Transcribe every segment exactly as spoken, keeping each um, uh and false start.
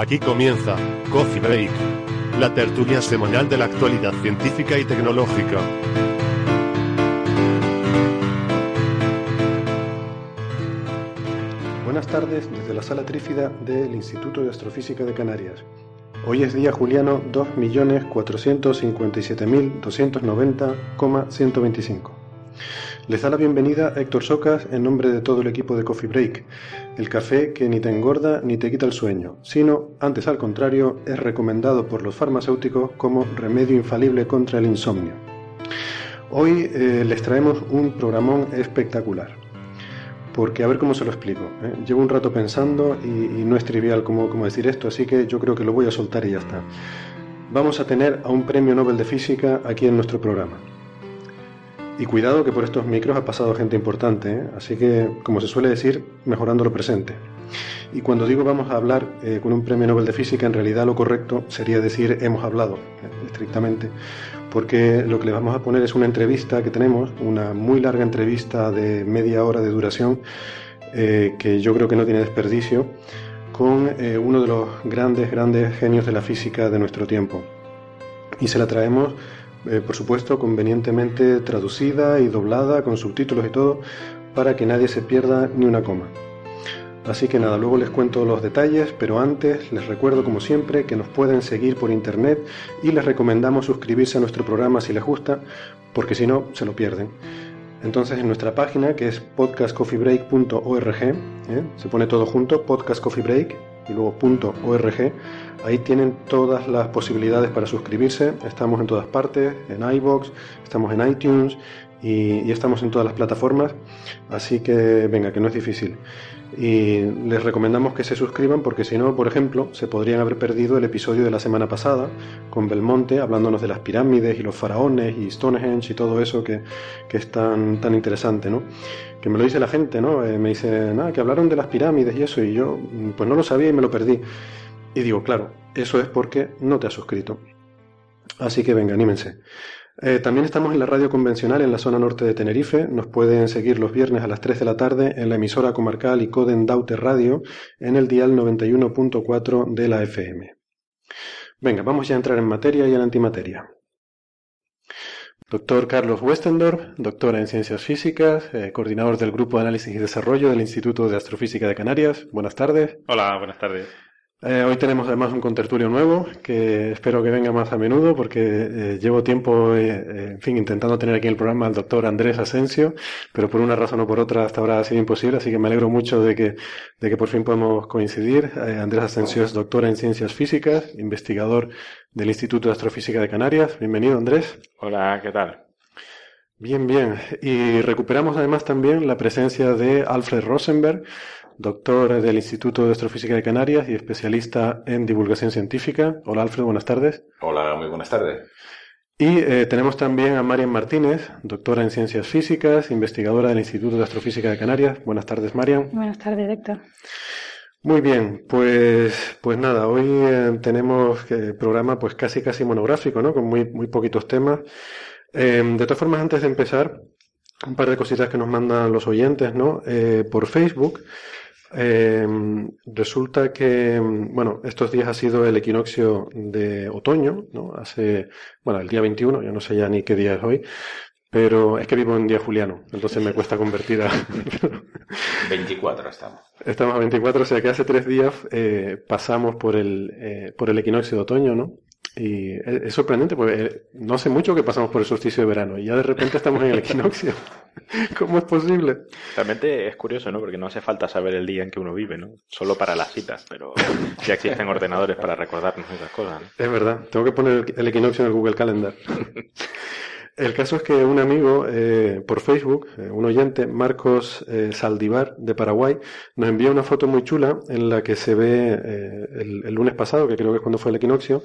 Aquí comienza Coffee Break, la tertulia semanal de la actualidad científica y tecnológica. Buenas tardes desde la sala trífida del Instituto de Astrofísica de Canarias. Hoy es día juliano dos millones cuatrocientos cincuenta y siete mil doscientos noventa coma ciento veinticinco. Les da la bienvenida a Héctor Socas en nombre de todo el equipo de Coffee Break, el café que ni te engorda ni te quita el sueño, sino, antes al contrario, es recomendado por los farmacéuticos como remedio infalible contra el insomnio. Hoy eh, les traemos un programón espectacular, porque a ver cómo se lo explico, ¿eh? Llevo un rato pensando y, y no es trivial cómo, cómo decir esto, así que yo creo que lo voy a soltar y ya está. Vamos a tener a un premio Nobel de Física aquí en nuestro programa. Y cuidado que por estos micros ha pasado gente importante, ¿eh? Así que, como se suele decir, mejorando lo presente. Y cuando digo vamos a hablar eh, con un premio Nobel de Física, en realidad lo correcto sería decir hemos hablado, ¿eh? estrictamente, porque lo que les vamos a poner es una entrevista que tenemos, una muy larga entrevista de media hora de duración, eh, que yo creo que no tiene desperdicio, con eh, uno de los grandes, grandes genios de la física de nuestro tiempo. Y se la traemos... Eh, por supuesto, convenientemente traducida y doblada, con subtítulos y todo, para que nadie se pierda ni una coma. Así que nada, luego les cuento los detalles, pero antes les recuerdo, como siempre, que nos pueden seguir por internet y les recomendamos suscribirse a nuestro programa si les gusta, porque si no, se lo pierden. Entonces, en nuestra página, que es podcast coffee break punto org, ¿eh? se pone todo junto, podcast coffee break punto org, y luego .org, ahí tienen todas las posibilidades para suscribirse. Estamos en todas partes, en iVoox, estamos en iTunes y, y estamos en todas las plataformas, así que venga, que no es difícil. Y les recomendamos que se suscriban porque si no, por ejemplo, se podrían haber perdido el episodio de la semana pasada con Belmonte, hablándonos de las pirámides y los faraones y Stonehenge y todo eso que, que es tan, tan interesante, ¿no? Que me lo dice la gente, ¿no? Eh, me dice, nada, que hablaron de las pirámides y eso, y yo pues no lo sabía y me lo perdí. Y digo, claro, eso es porque no te has suscrito. Así que venga, anímense. Eh, también estamos en la radio convencional en la zona norte de Tenerife. Nos pueden seguir los viernes a las tres de la tarde en la emisora comarcal y Coden Daute Radio en el dial noventa y uno punto cuatro de la F M. Venga, vamos ya a entrar en materia y en antimateria. Doctor Carlos Westendorf, doctora en Ciencias Físicas, eh, coordinador del Grupo de Análisis y Desarrollo del Instituto de Astrofísica de Canarias. Buenas tardes. Hola, buenas tardes. Eh, hoy tenemos además un contertulio nuevo que espero que venga más a menudo porque eh, llevo tiempo, eh, en fin, intentando tener aquí en el programa al doctor Andrés Asensio, pero por una razón o por otra hasta ahora ha sido imposible, así que me alegro mucho de que, de que por fin podemos coincidir. Eh, Andrés Asensio es doctora en Ciencias Físicas, investigador del Instituto de Astrofísica de Canarias. Bienvenido, Andrés. Hola, ¿qué tal? Bien, bien. Y recuperamos además también la presencia de Alfred Rosenberg, doctor del Instituto de Astrofísica de Canarias y especialista en divulgación científica. Hola, Alfred, buenas tardes. Hola, muy buenas tardes. Y eh, tenemos también a Marian Martínez, doctora en Ciencias Físicas, investigadora del Instituto de Astrofísica de Canarias. Buenas tardes, Marian. Buenas tardes, Héctor. Muy bien, pues pues nada, hoy eh, tenemos eh, programa pues casi casi monográfico, ¿no? Con muy, muy poquitos temas. Eh, de todas formas, antes de empezar, un par de cositas que nos mandan los oyentes, ¿no? Eh, por Facebook... Eh, resulta que, bueno, estos días ha sido el equinoccio de otoño, ¿no? Hace, bueno, el día veintiuno, yo no sé ya ni qué día es hoy, pero es que vivo en día juliano, entonces me cuesta convertir a... veinticuatro estamos. Estamos a veinticuatro, o sea que hace tres días eh, pasamos por el, eh, por el equinoccio de otoño, ¿no? Y es, es sorprendente, porque no hace mucho que pasamos por el solsticio de verano y ya de repente estamos en el equinoccio. ¿Cómo es posible? Realmente es curioso, ¿no? Porque no hace falta saber el día en que uno vive, ¿no? Solo para las citas, pero ya existen ordenadores para recordarnos esas cosas, ¿no? Es verdad. Tengo que poner el equinoccio en el Google Calendar. El caso es que un amigo eh, por Facebook, eh, un oyente, Marcos eh, Saldivar, de Paraguay, nos envía una foto muy chula en la que se ve eh, el, el lunes pasado, que creo que es cuando fue el equinoccio,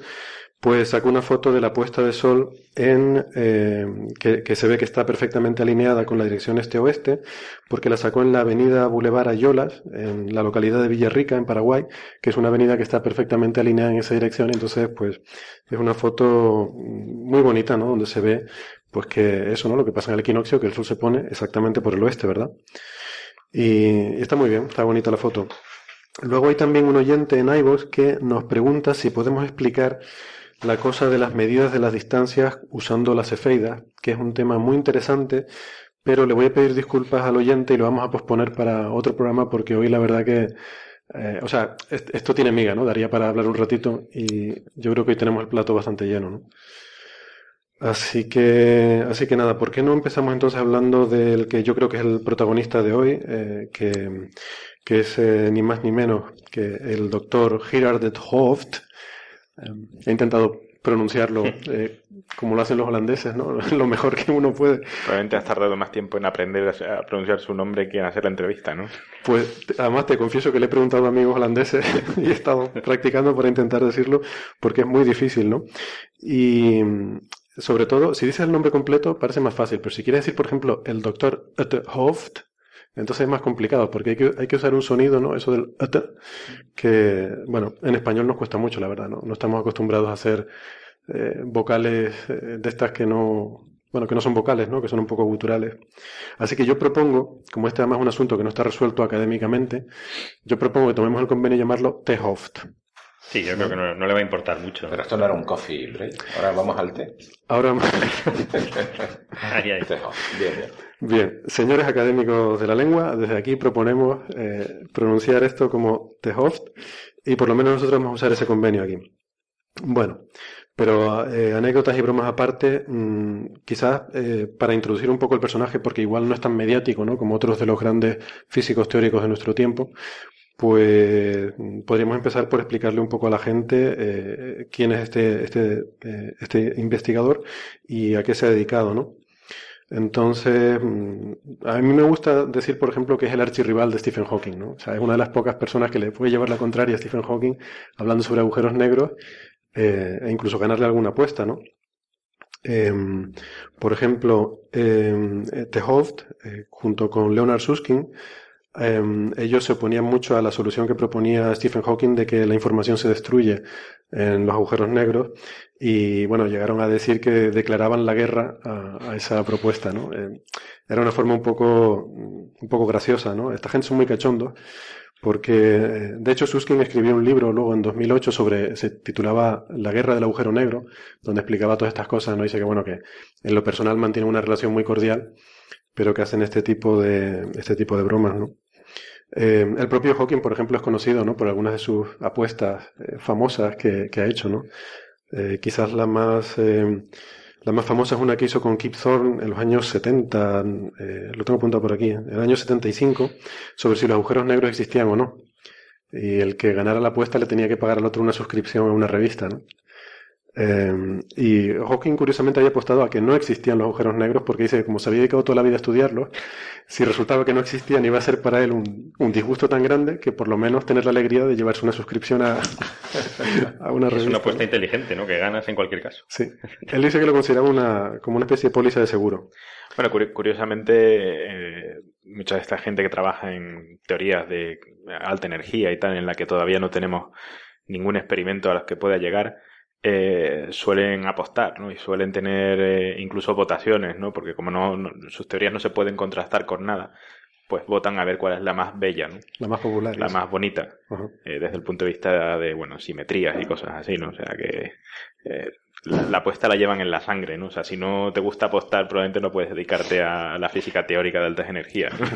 pues sacó una foto de la puesta de sol en eh, que, que se ve que está perfectamente alineada con la dirección este-oeste, porque la sacó en la avenida Boulevard Ayolas, en la localidad de Villarrica, en Paraguay, que es una avenida que está perfectamente alineada en esa dirección. Entonces, pues es una foto muy bonita, ¿no? Donde se ve pues que eso, ¿no? Lo que pasa en el equinoccio, que el sol se pone exactamente por el oeste, ¿verdad? Y, y está muy bien, está bonita la foto. Luego hay también un oyente en iVoox que nos pregunta si podemos explicar la cosa de las medidas de las distancias usando las cefeidas, que es un tema muy interesante, pero le voy a pedir disculpas al oyente y lo vamos a posponer para otro programa, porque hoy la verdad que... Eh, o sea, est- esto tiene miga, ¿no? Daría para hablar un ratito y yo creo que hoy tenemos el plato bastante lleno, ¿no? Así que, así que nada, ¿por qué no empezamos entonces hablando del que yo creo que es el protagonista de hoy, eh, que, que es eh, ni más ni menos que el doctor Gerard 't Hooft? Eh, he intentado pronunciarlo eh, como lo hacen los holandeses, ¿no? Lo mejor que uno puede. Probablemente has tardado más tiempo en aprender a pronunciar su nombre que en hacer la entrevista, ¿no? Pues además te confieso que le he preguntado a amigos holandeses y he estado practicando para intentar decirlo, porque es muy difícil, ¿no? Y... sobre todo, si dices el nombre completo parece más fácil, pero si quieres decir, por ejemplo, el doctor 't Hooft, entonces es más complicado, porque hay que, hay que usar un sonido, ¿no? Eso del t, que, bueno, en español nos cuesta mucho, la verdad, ¿no? No estamos acostumbrados a hacer eh, vocales eh, de estas que no... bueno, que no son vocales, ¿no? Que son un poco guturales. Así que yo propongo, como este además es un asunto que no está resuelto académicamente, yo propongo que tomemos el convenio y llamarlo 't Hooft. Sí, yo creo que no, no le va a importar mucho. Pero esto no era un coffee break. Ahora vamos al té. Ahora vamos ahí, ahí. Bien, bien. Bien, señores académicos de la lengua, desde aquí proponemos eh, pronunciar esto como 't Hooft, y por lo menos nosotros vamos a usar ese convenio aquí. Bueno, pero eh, anécdotas y bromas aparte, mmm, quizás eh, para introducir un poco el personaje, porque igual no es tan mediático, ¿no? Como otros de los grandes físicos teóricos de nuestro tiempo, pues podríamos empezar por explicarle un poco a la gente eh, quién es este, este, eh, este investigador y a qué se ha dedicado, ¿no? Entonces, a mí me gusta decir, por ejemplo, que es el archirrival de Stephen Hawking, ¿no? O sea, es una de las pocas personas que le puede llevar la contraria a Stephen Hawking hablando sobre agujeros negros eh, e incluso ganarle alguna apuesta, ¿no? Eh, por ejemplo, eh, 't Hooft, eh, junto con Leonard Susskind, Eh, ellos se oponían mucho a la solución que proponía Stephen Hawking de que la información se destruye en los agujeros negros, y bueno, llegaron a decir que declaraban la guerra a, a esa propuesta, ¿no? Eh, era una forma un poco, un poco graciosa, ¿no? Esta gente son muy cachondos, porque de hecho Susskind escribió un libro luego en dos mil ocho sobre, se titulaba La guerra del agujero negro, donde explicaba todas estas cosas, ¿no? Dice que bueno, que en lo personal mantienen una relación muy cordial, pero que hacen este tipo de, este tipo de bromas, ¿no? Eh, el propio Hawking, por ejemplo, es conocido, ¿no? Por algunas de sus apuestas eh, famosas que, que ha hecho, ¿no? Eh, quizás la más eh, la más famosa es una que hizo con Kip Thorne en los años setenta, eh, lo tengo apuntado por aquí, en el año setenta y cinco, sobre si los agujeros negros existían o no. Y el que ganara la apuesta le tenía que pagar al otro una suscripción a una revista, ¿no? Eh, y Hawking curiosamente había apostado a que no existían los agujeros negros, porque dice que como se había dedicado toda la vida a estudiarlos, si resultaba que no existían iba a ser para él un, un disgusto tan grande que por lo menos tener la alegría de llevarse una suscripción a, a una revista. Es una apuesta, ¿no? Inteligente, ¿no? Que ganas en cualquier caso. Sí. Él dice que lo consideraba una, como una especie de póliza de seguro. Bueno, curiosamente, eh, mucha de esta gente que trabaja en teorías de alta energía y tal, en la que todavía no tenemos ningún experimento a los que pueda llegar, Eh, suelen apostar, ¿no? Y suelen tener eh, incluso votaciones, ¿no? Porque como no, no, sus teorías no se pueden contrastar con nada, pues votan a ver cuál es la más bella, ¿no? La más popular. La más bonita, eh, desde el punto de vista de, bueno, simetrías y cosas así, ¿no? O sea, que eh, la, la apuesta la llevan en la sangre, ¿no? O sea, si no te gusta apostar, probablemente no puedes dedicarte a la física teórica de altas energías, ¿no?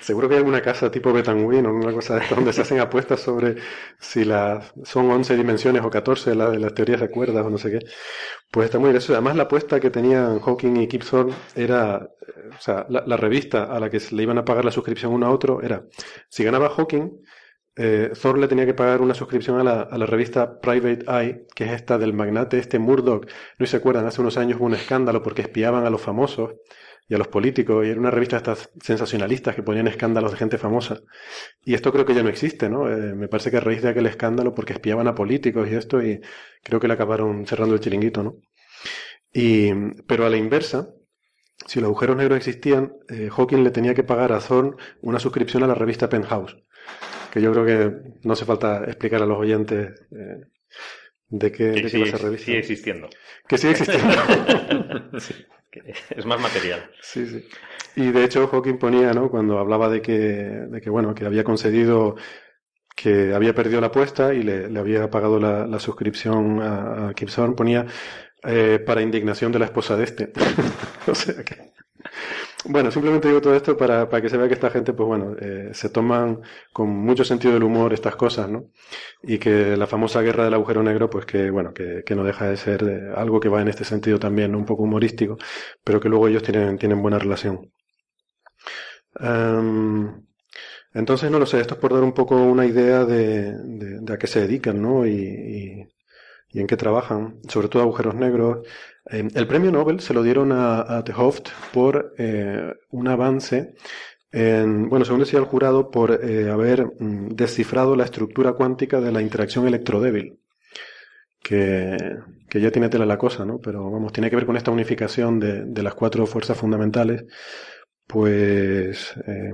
Seguro que hay alguna casa tipo Betanwin o alguna cosa de estas donde se hacen apuestas sobre si las son once dimensiones o catorce las de las teorías de cuerdas o no sé qué. Pues está muy gracioso. Además, la apuesta que tenían Hawking y Kip Thorne era, o sea, la, la revista a la que le iban a pagar la suscripción uno a otro era, si ganaba Hawking, eh, Thorne le tenía que pagar una suscripción a la, a la revista Private Eye, que es esta del magnate este Murdoch. No se acuerdan, hace unos años hubo un escándalo porque espiaban a los famosos y a los políticos, y era una revista de estas sensacionalistas que ponían escándalos de gente famosa. Y esto creo que ya no existe, ¿no? Eh, me parece que a raíz de aquel escándalo, porque espiaban a políticos y esto, y creo que le acabaron cerrando el chiringuito, ¿no? Y, pero a la inversa, si los agujeros negros existían, eh, Hawking le tenía que pagar a Thorne una suscripción a la revista Penthouse, que yo creo que no hace falta explicar a los oyentes eh, de qué, de qué va esa revista. Sigue existiendo. Que sigue existiendo. Sí. Es más material. Sí, sí. Y de hecho Hawking ponía, ¿no? Cuando hablaba de que, de que bueno, que había concedido, que había perdido la apuesta y le, le había pagado la, la suscripción a, a Kip Thorne, ponía eh, para indignación de la esposa de este. O sea que... Bueno, simplemente digo todo esto para, para que se vea que esta gente, pues bueno, eh, se toman con mucho sentido del humor estas cosas, ¿no? Y que la famosa guerra del agujero negro, pues que, bueno, que, que no deja de ser de, algo que va en este sentido también, ¿no? Un poco humorístico, pero que luego ellos tienen, tienen buena relación. Um, entonces, no lo sé, esto es por dar un poco una idea de, de, de a qué se dedican, ¿no? Y, y, y en qué trabajan, sobre todo agujeros negros. Eh, el premio Nobel se lo dieron a, a de Hooft por eh, un avance, en, bueno, según decía el jurado, por eh, haber mm, descifrado la estructura cuántica de la interacción electrodébil, que, que ya tiene tela la cosa, ¿no? Pero vamos, tiene que ver con esta unificación de, de las cuatro fuerzas fundamentales. Pues, eh,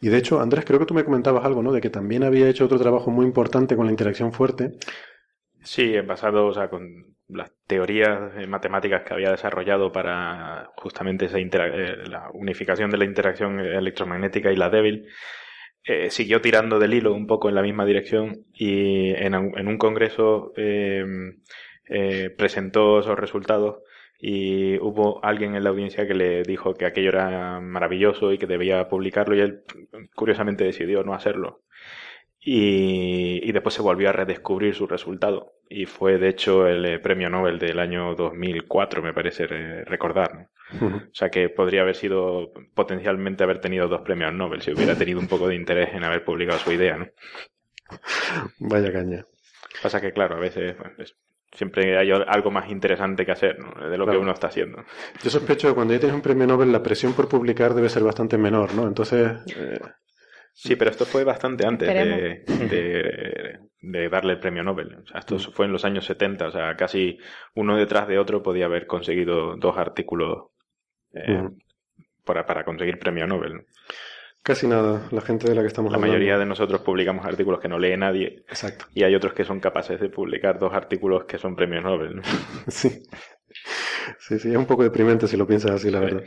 y de hecho, Andrés, creo que tú me comentabas algo, ¿no? De que también había hecho otro trabajo muy importante con la interacción fuerte. Sí, basado, o sea, con las teorías matemáticas que había desarrollado para justamente esa intera- la unificación de la interacción electromagnética y la débil, eh, siguió tirando del hilo un poco en la misma dirección y en, en un congreso eh, eh, presentó esos resultados y hubo alguien en la audiencia que le dijo que aquello era maravilloso y que debía publicarlo y él curiosamente decidió no hacerlo. Y, y después se volvió a redescubrir su resultado y fue de hecho el eh, premio Nobel del año dos mil cuatro, me parece eh, recordar, ¿no? Uh-huh. O sea que podría haber sido potencialmente haber tenido dos premios Nobel si hubiera tenido un poco de interés en haber publicado su idea, ¿no? Vaya caña. Pasa que claro, a veces bueno, es, siempre hay algo más interesante que hacer, ¿no? De lo claro. Que uno está haciendo. Yo sospecho que cuando ya tienes un premio Nobel la presión por publicar debe ser bastante menor, ¿no? Entonces... Eh... Sí, pero esto fue bastante antes de, de, de darle el premio Nobel. O sea, esto fue en los años setenta, o sea, casi uno detrás de otro podía haber conseguido dos artículos eh, uh-huh. para, para conseguir premio Nobel. Casi nada, la gente de la que estamos la hablando. La mayoría de nosotros publicamos artículos que no lee nadie. Exacto. Y hay otros que son capaces de publicar dos artículos que son premios Nobel, ¿no? Sí. Sí, sí, es un poco deprimente si lo piensas así, la verdad.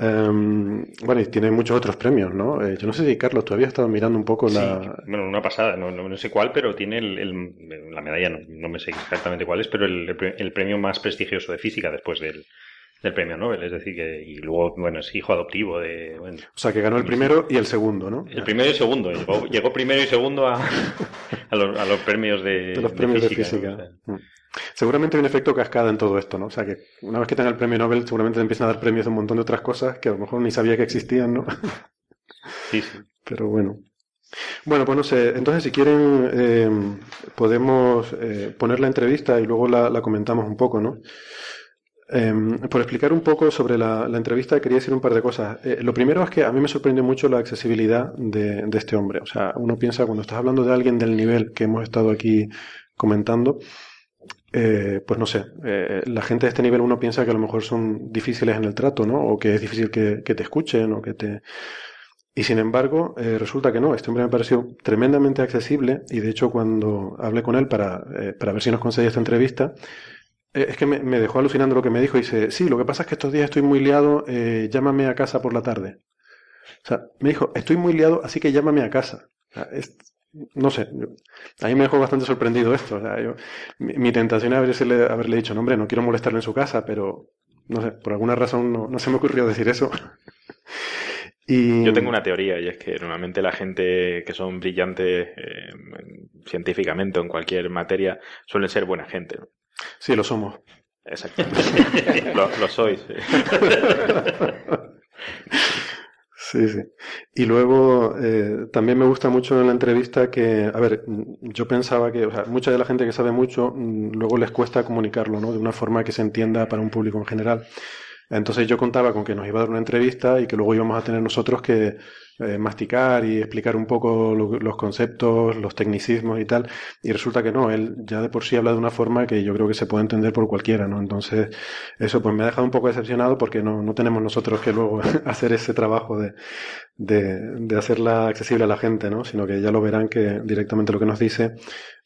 Um, bueno, y tiene muchos otros premios, ¿no? Eh, yo no sé si Carlos todavía ha estado mirando un poco la... Sí, bueno, una pasada, no, no, no sé cuál, pero tiene el, el, la medalla, no, no me sé exactamente cuál es, pero el, el premio más prestigioso de física después del, del premio Nobel, es decir, que y luego, bueno, es hijo adoptivo de... Bueno, o sea, que ganó el primero y el segundo, ¿no? El primero y el segundo, llegó, llegó primero y segundo a, a, los, a los premios de, de, los premios de física. De física. ¿No? O sea, mm. Seguramente hay un efecto cascada en todo esto, ¿no? O sea, que una vez que tenga el premio Nobel seguramente te empiezan a dar premios de un montón de otras cosas que a lo mejor ni sabía que existían, ¿no? Sí, sí. Pero bueno. Bueno, pues no sé. Entonces, si quieren, eh, podemos eh, poner la entrevista y luego la, la comentamos un poco, ¿no? Eh, por explicar un poco sobre la, la entrevista quería decir un par de cosas. Eh, lo primero es que a mí me sorprende mucho la accesibilidad de, de este hombre. O sea, uno piensa cuando estás hablando de alguien del nivel que hemos estado aquí comentando... Eh, pues no sé, eh, la gente de este nivel uno piensa que a lo mejor son difíciles en el trato, ¿no? O que es difícil que, que te escuchen o que te... Y sin embargo, eh, resulta que no, este hombre me pareció tremendamente accesible y de hecho cuando hablé con él para, eh, para ver si nos concedía esta entrevista, eh, es que me, me dejó alucinando lo que me dijo y dice, sí, lo que pasa es que estos días estoy muy liado, eh, llámame a casa por la tarde. O sea, me dijo, estoy muy liado, así que llámame a casa. O sea, es, no sé, a mí me dejó bastante sorprendido esto. O sea, yo, mi, mi tentación era haberle, haberle dicho, no, hombre, no quiero molestarle en su casa, pero no sé, por alguna razón no, no se me ocurrió decir eso. Y... yo tengo una teoría, y es que normalmente la gente que son brillantes eh, científicamente o en cualquier materia suelen ser buena gente, ¿no? Sí, lo somos. Exactamente. lo, lo sois. Sí. Sí, sí. Y luego eh, también me gusta mucho en la entrevista que, a ver, yo pensaba que, o sea, mucha de la gente que sabe mucho luego les cuesta comunicarlo, ¿no? De una forma que se entienda para un público en general. Entonces yo contaba con que nos iba a dar una entrevista y que luego íbamos a tener nosotros que eh, masticar y explicar un poco lo, los conceptos, los tecnicismos y tal, y resulta que no, él ya de por sí habla de una forma que yo creo que se puede entender por cualquiera, ¿no? Entonces eso pues me ha dejado un poco decepcionado porque no, no tenemos nosotros que luego hacer ese trabajo de, de, de hacerla accesible a la gente, ¿no? Sino que ya lo verán que directamente lo que nos dice...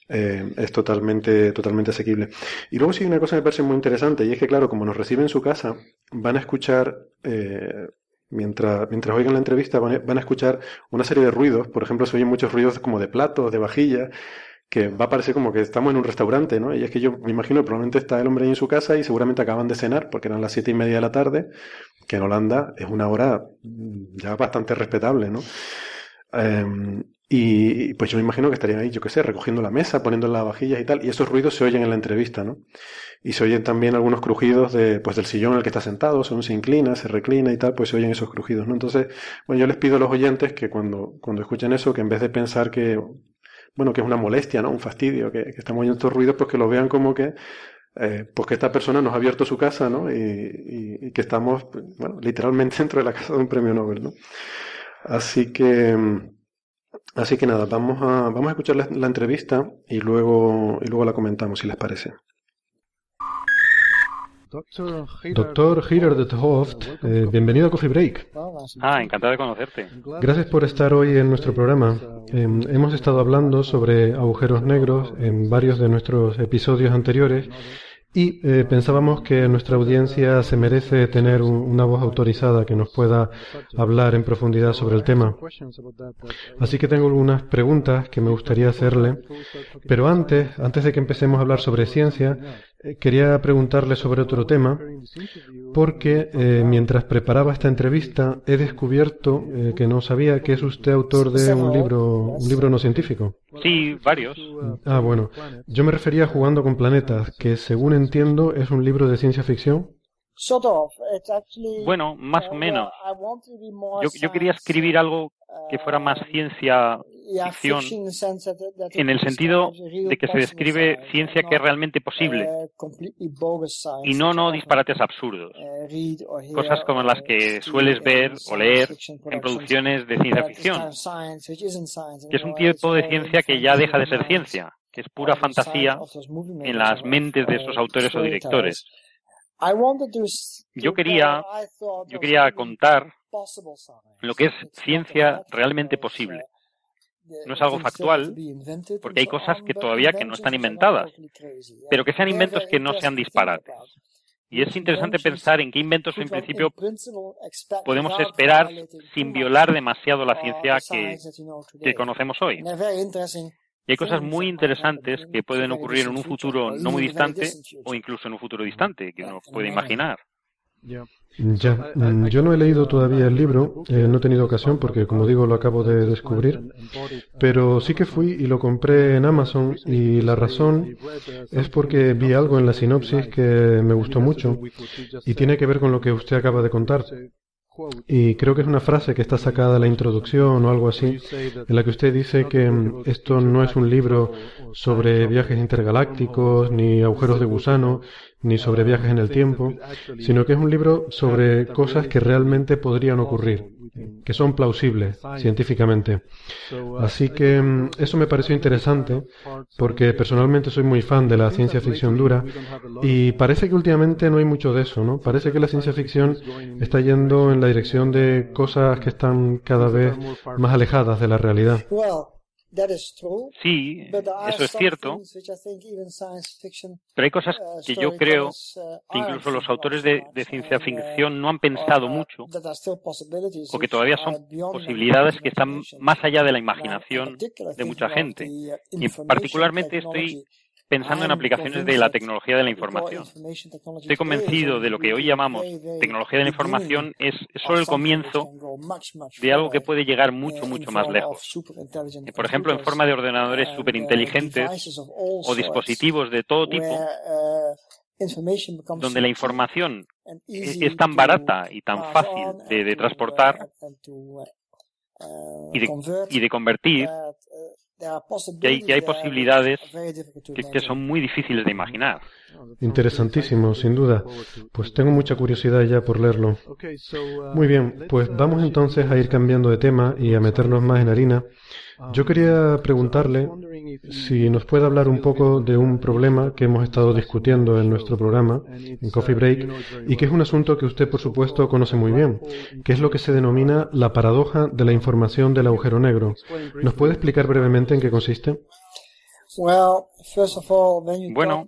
Eh, es totalmente, totalmente asequible. Y luego sí, una cosa me parece muy interesante, y es que claro, como nos reciben en su casa, van a escuchar eh, mientras, mientras oigan la entrevista van a, van a escuchar una serie de ruidos. Por ejemplo, se oyen muchos ruidos como de platos, de vajilla, que va a parecer como que estamos en un restaurante, ¿no? Y es que yo me imagino que probablemente está el hombre ahí en su casa y seguramente acaban de cenar, porque eran las siete y media de la tarde, que en Holanda es una hora ya bastante respetable, ¿no? Eh, Y pues yo me imagino que estarían ahí, yo qué sé, recogiendo la mesa, poniendo las vajillas y tal, y esos ruidos se oyen en la entrevista, ¿no? Y se oyen también algunos crujidos de, pues, del sillón en el que está sentado, según se inclina, se reclina y tal, pues se oyen esos crujidos, ¿no? Entonces, bueno, yo les pido a los oyentes que cuando, cuando escuchen eso, que en vez de pensar que, bueno, que es una molestia, ¿no? Un fastidio, que, que estamos oyendo estos ruidos, pues que lo vean como que, eh, pues que esta persona nos ha abierto su casa, ¿no? Y, y, y que estamos, bueno, literalmente dentro de la casa de un premio Nobel, ¿no? Así que... Así que nada, vamos a, vamos a escuchar la, la entrevista y luego, y luego la comentamos, si les parece. Doctor Gerard 't Hooft, eh, bienvenido a Coffee Break. Ah, encantado de conocerte. Gracias por estar hoy en nuestro programa. Eh, hemos estado hablando sobre agujeros negros en varios de nuestros episodios anteriores y eh, pensábamos que nuestra audiencia se merece tener un, una voz autorizada que nos pueda hablar en profundidad sobre el tema. Así que tengo algunas preguntas que me gustaría hacerle, pero antes, antes de que empecemos a hablar sobre ciencia, eh, quería preguntarle sobre otro tema, porque eh, mientras preparaba esta entrevista he descubierto eh, que no sabía que es usted autor de un libro, un libro no científico. Sí, varios. Ah, bueno. Yo me refería a Jugando con Planetas, que según entiendo es un libro de ciencia ficción. Bueno, más o menos. Yo, yo quería escribir algo que fuera más ciencia ficción, en el sentido de que se describe ciencia que es realmente posible y no no disparates absurdos, cosas como las que sueles ver o leer en producciones de ciencia ficción, que es un tipo de ciencia que ya deja de ser ciencia, que es pura fantasía en las mentes de esos autores o directores. Yo quería, yo quería contar lo que es ciencia realmente posible. No es algo factual, porque hay cosas que todavía que no están inventadas, pero que sean inventos que no sean disparates. Y es interesante pensar en qué inventos en principio podemos esperar sin violar demasiado la ciencia que, que conocemos hoy. Y hay cosas muy interesantes que pueden ocurrir en un futuro no muy distante o incluso en un futuro distante que uno puede imaginar. Ya, yo no he leído todavía el libro, eh, no he tenido ocasión porque, como digo, lo acabo de descubrir, pero sí que fui y lo compré en Amazon, y la razón es porque vi algo en la sinopsis que me gustó mucho y tiene que ver con lo que usted acaba de contar. Y creo que es una frase que está sacada de la introducción o algo así, en la que usted dice que esto no es un libro sobre viajes intergalácticos, ni agujeros de gusano, ni sobre viajes en el tiempo, sino que es un libro sobre cosas que realmente podrían ocurrir, que son plausibles científicamente. Así que eso me pareció interesante, porque personalmente soy muy fan de la ciencia ficción dura y parece que últimamente no hay mucho de eso, ¿no? Parece que la ciencia ficción está yendo en la dirección de cosas que están cada vez más alejadas de la realidad. Sí, eso es cierto, pero hay cosas que yo creo que incluso los autores de, de ciencia ficción no han pensado mucho, o que todavía son posibilidades que están más allá de la imaginación de mucha gente. Y particularmente estoy pensando en aplicaciones de la tecnología de la información. Estoy convencido de lo que hoy llamamos tecnología de la información es solo el comienzo de algo que puede llegar mucho, mucho más lejos. Por ejemplo, en forma de ordenadores superinteligentes o dispositivos de todo tipo, donde la información es tan barata y tan fácil de, de transportar y de, y de convertir, que hay, que hay posibilidades que, que son muy difíciles de imaginar. Interesantísimo, sin duda. Pues tengo mucha curiosidad ya por leerlo. Muy bien, pues vamos entonces a ir cambiando de tema y a meternos más en harina. Yo quería preguntarle si nos puede hablar un poco de un problema que hemos estado discutiendo en nuestro programa, en Coffee Break, y que es un asunto que usted, por supuesto, conoce muy bien, que es lo que se denomina la paradoja de la información del agujero negro. ¿Nos puede explicar brevemente en qué consiste? Bueno,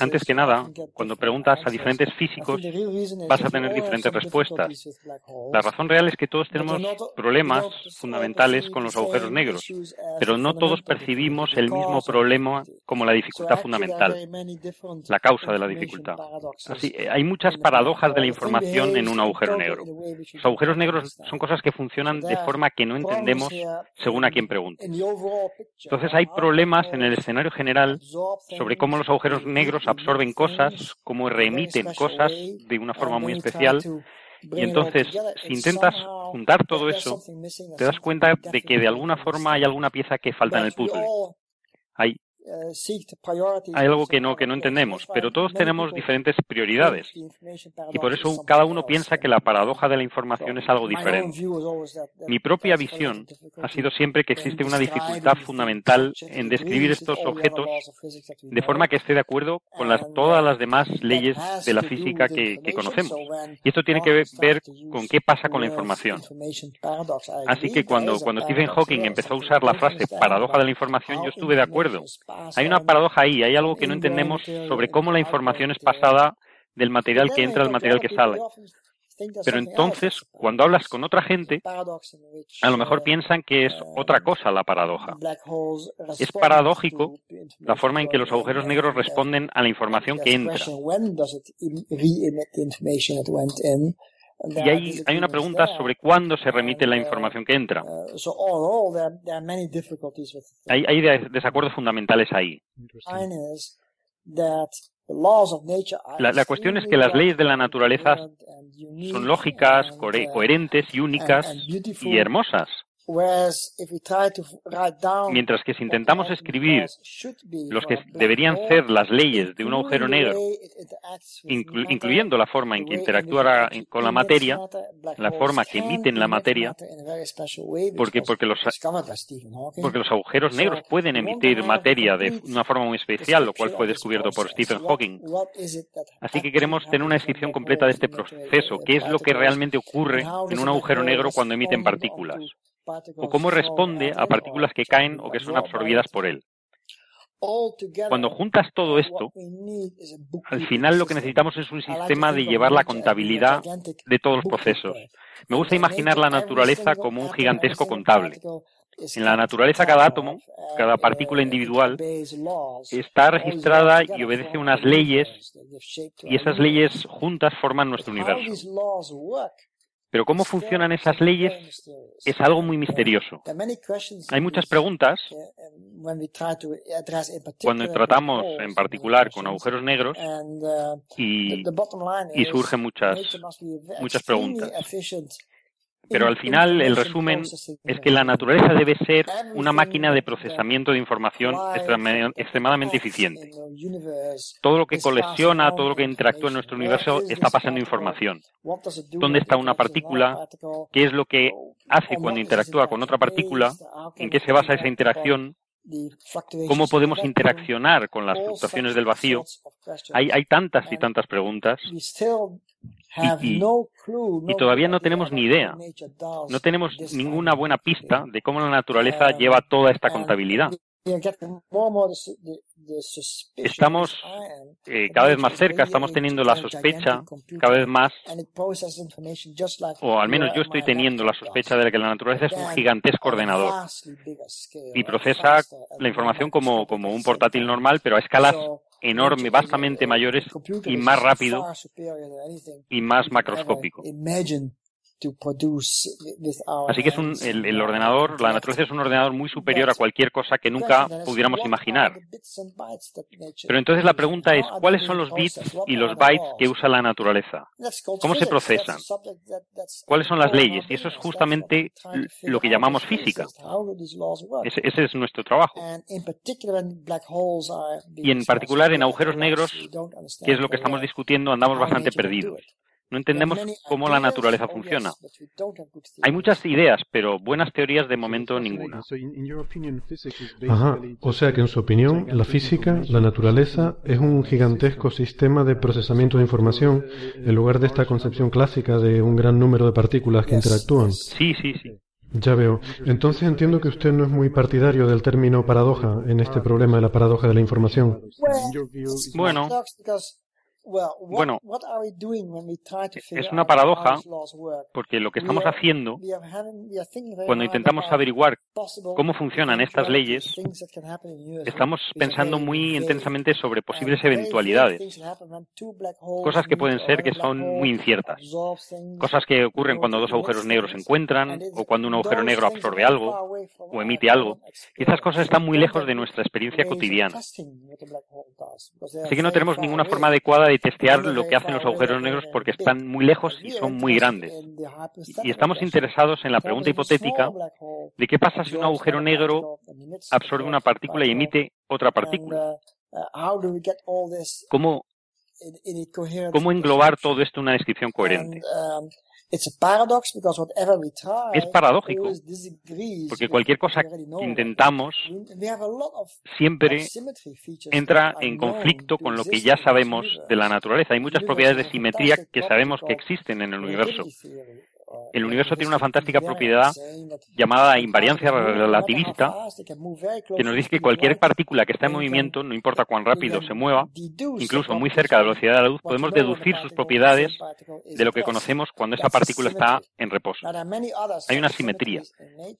antes que nada, cuando preguntas a diferentes físicos, vas a tener diferentes respuestas. La razón real es que todos tenemos problemas fundamentales con los agujeros negros, pero no todos percibimos el mismo problema como la dificultad fundamental, la causa de la dificultad. Así, hay muchas paradojas de la información en un agujero negro. Los agujeros negros son cosas que funcionan de forma que no entendemos según a quién pregunte. Entonces hay problemas en el escenario general sobre cómo los agujeros negros absorben cosas, como remiten cosas de una forma muy especial, y entonces si intentas juntar todo eso te das cuenta de que de alguna forma hay alguna pieza que falta en el puzzle. Hay, hay algo que no, que no entendemos, pero todos tenemos diferentes prioridades y por eso cada uno piensa que la paradoja de la información es algo diferente. Mi propia visión ha sido siempre que existe una dificultad fundamental en describir estos objetos de forma que esté de acuerdo con las, todas las demás leyes de la física que, que conocemos. Y esto tiene que ver con qué pasa con la información. Así que cuando, cuando Stephen Hawking empezó a usar la frase paradoja de la información, yo estuve de acuerdo. Hay una paradoja ahí, hay algo que no entendemos sobre cómo la información es pasada del material que entra al material que sale. Pero entonces, cuando hablas con otra gente, a lo mejor piensan que es otra cosa la paradoja. Es paradójico la forma en que los agujeros negros responden a la información que entra. Y hay, hay una pregunta sobre cuándo se remite la información que entra. Hay, hay desacuerdos fundamentales ahí. La, la cuestión es que las leyes de la naturaleza son lógicas, coherentes y únicas y hermosas. Mientras que si intentamos escribir los que deberían ser las leyes de un agujero negro, inclu- incluyendo la forma en que interactúa con la materia, la forma que emiten la materia, porque, porque, los, porque los agujeros negros pueden emitir materia de una forma muy especial, lo cual fue descubierto por Stephen Hawking. Así que queremos tener una descripción completa de este proceso, qué es lo que realmente ocurre en un agujero negro cuando emiten partículas, o cómo responde a partículas que caen o que son absorbidas por él. Cuando juntas todo esto, al final lo que necesitamos es un sistema de llevar la contabilidad de todos los procesos. Me gusta imaginar la naturaleza como un gigantesco contable. En la naturaleza cada átomo, cada partícula individual, está registrada y obedece unas leyes, y esas leyes juntas forman nuestro universo. Pero cómo funcionan esas leyes es algo muy misterioso. Hay muchas preguntas cuando tratamos en particular con agujeros negros y, y surgen muchas, muchas preguntas. Pero al final el resumen es que la naturaleza debe ser una máquina de procesamiento de información extremadamente eficiente. Todo lo que colecciona, todo lo que interactúa en nuestro universo está pasando información. ¿Dónde está una partícula? ¿Qué es lo que hace cuando interactúa con otra partícula? ¿En qué se basa esa interacción? ¿Cómo podemos interaccionar con las fluctuaciones del vacío? Hay, hay tantas y tantas preguntas y, y, y todavía no tenemos ni idea, no tenemos ninguna buena pista de cómo la naturaleza lleva toda esta contabilidad. Estamos eh, cada vez más cerca, estamos teniendo la sospecha cada vez más, o al menos yo estoy teniendo la sospecha de que la naturaleza es un gigantesco ordenador y procesa la información como, como un portátil normal, pero a escalas enorme, vastamente mayores y más rápido y más macroscópico. Así que es un, el, el ordenador, la naturaleza es un ordenador muy superior a cualquier cosa que nunca pudiéramos imaginar. Pero entonces la pregunta es, ¿cuáles son los bits y los bytes que usa la naturaleza? ¿Cómo se procesan? ¿Cuáles son las leyes? Y eso es justamente lo que llamamos física. Ese, ese es nuestro trabajo. Y en particular en agujeros negros, que es lo que estamos discutiendo, andamos bastante perdidos. No entendemos cómo la naturaleza funciona. Hay muchas ideas, pero buenas teorías de momento ninguna. Ajá, o sea que en su opinión, la física, la naturaleza, es un gigantesco sistema de procesamiento de información en lugar de esta concepción clásica de un gran número de partículas que interactúan. Sí, sí, sí. Ya veo. Entonces entiendo que usted no es muy partidario del término paradoja en este problema de la paradoja de la información. Bueno... Bueno, es una paradoja porque lo que estamos haciendo cuando intentamos averiguar cómo funcionan estas leyes, estamos pensando muy intensamente sobre posibles eventualidades, cosas que pueden ser que son muy inciertas, cosas que ocurren cuando dos agujeros negros se encuentran o cuando un agujero negro absorbe algo o emite algo. Y esas cosas están muy lejos de nuestra experiencia cotidiana. Así que no tenemos ninguna forma adecuada de testear lo que hacen los agujeros negros porque están muy lejos y son muy grandes. Y estamos interesados en la pregunta hipotética de qué pasa si un agujero negro absorbe una partícula y emite otra partícula. ¿Cómo, cómo englobar todo esto en una descripción coherente? Es paradójico, porque cualquier cosa que intentamos siempre entra en conflicto con lo que ya sabemos de la naturaleza. Hay muchas propiedades de simetría que sabemos que existen en el universo. El universo tiene una fantástica propiedad llamada invariancia relativista que nos dice que cualquier partícula que está en movimiento, no importa cuán rápido se mueva, incluso muy cerca de la velocidad de la luz, podemos deducir sus propiedades de lo que conocemos cuando esa partícula está en reposo. Hay una simetría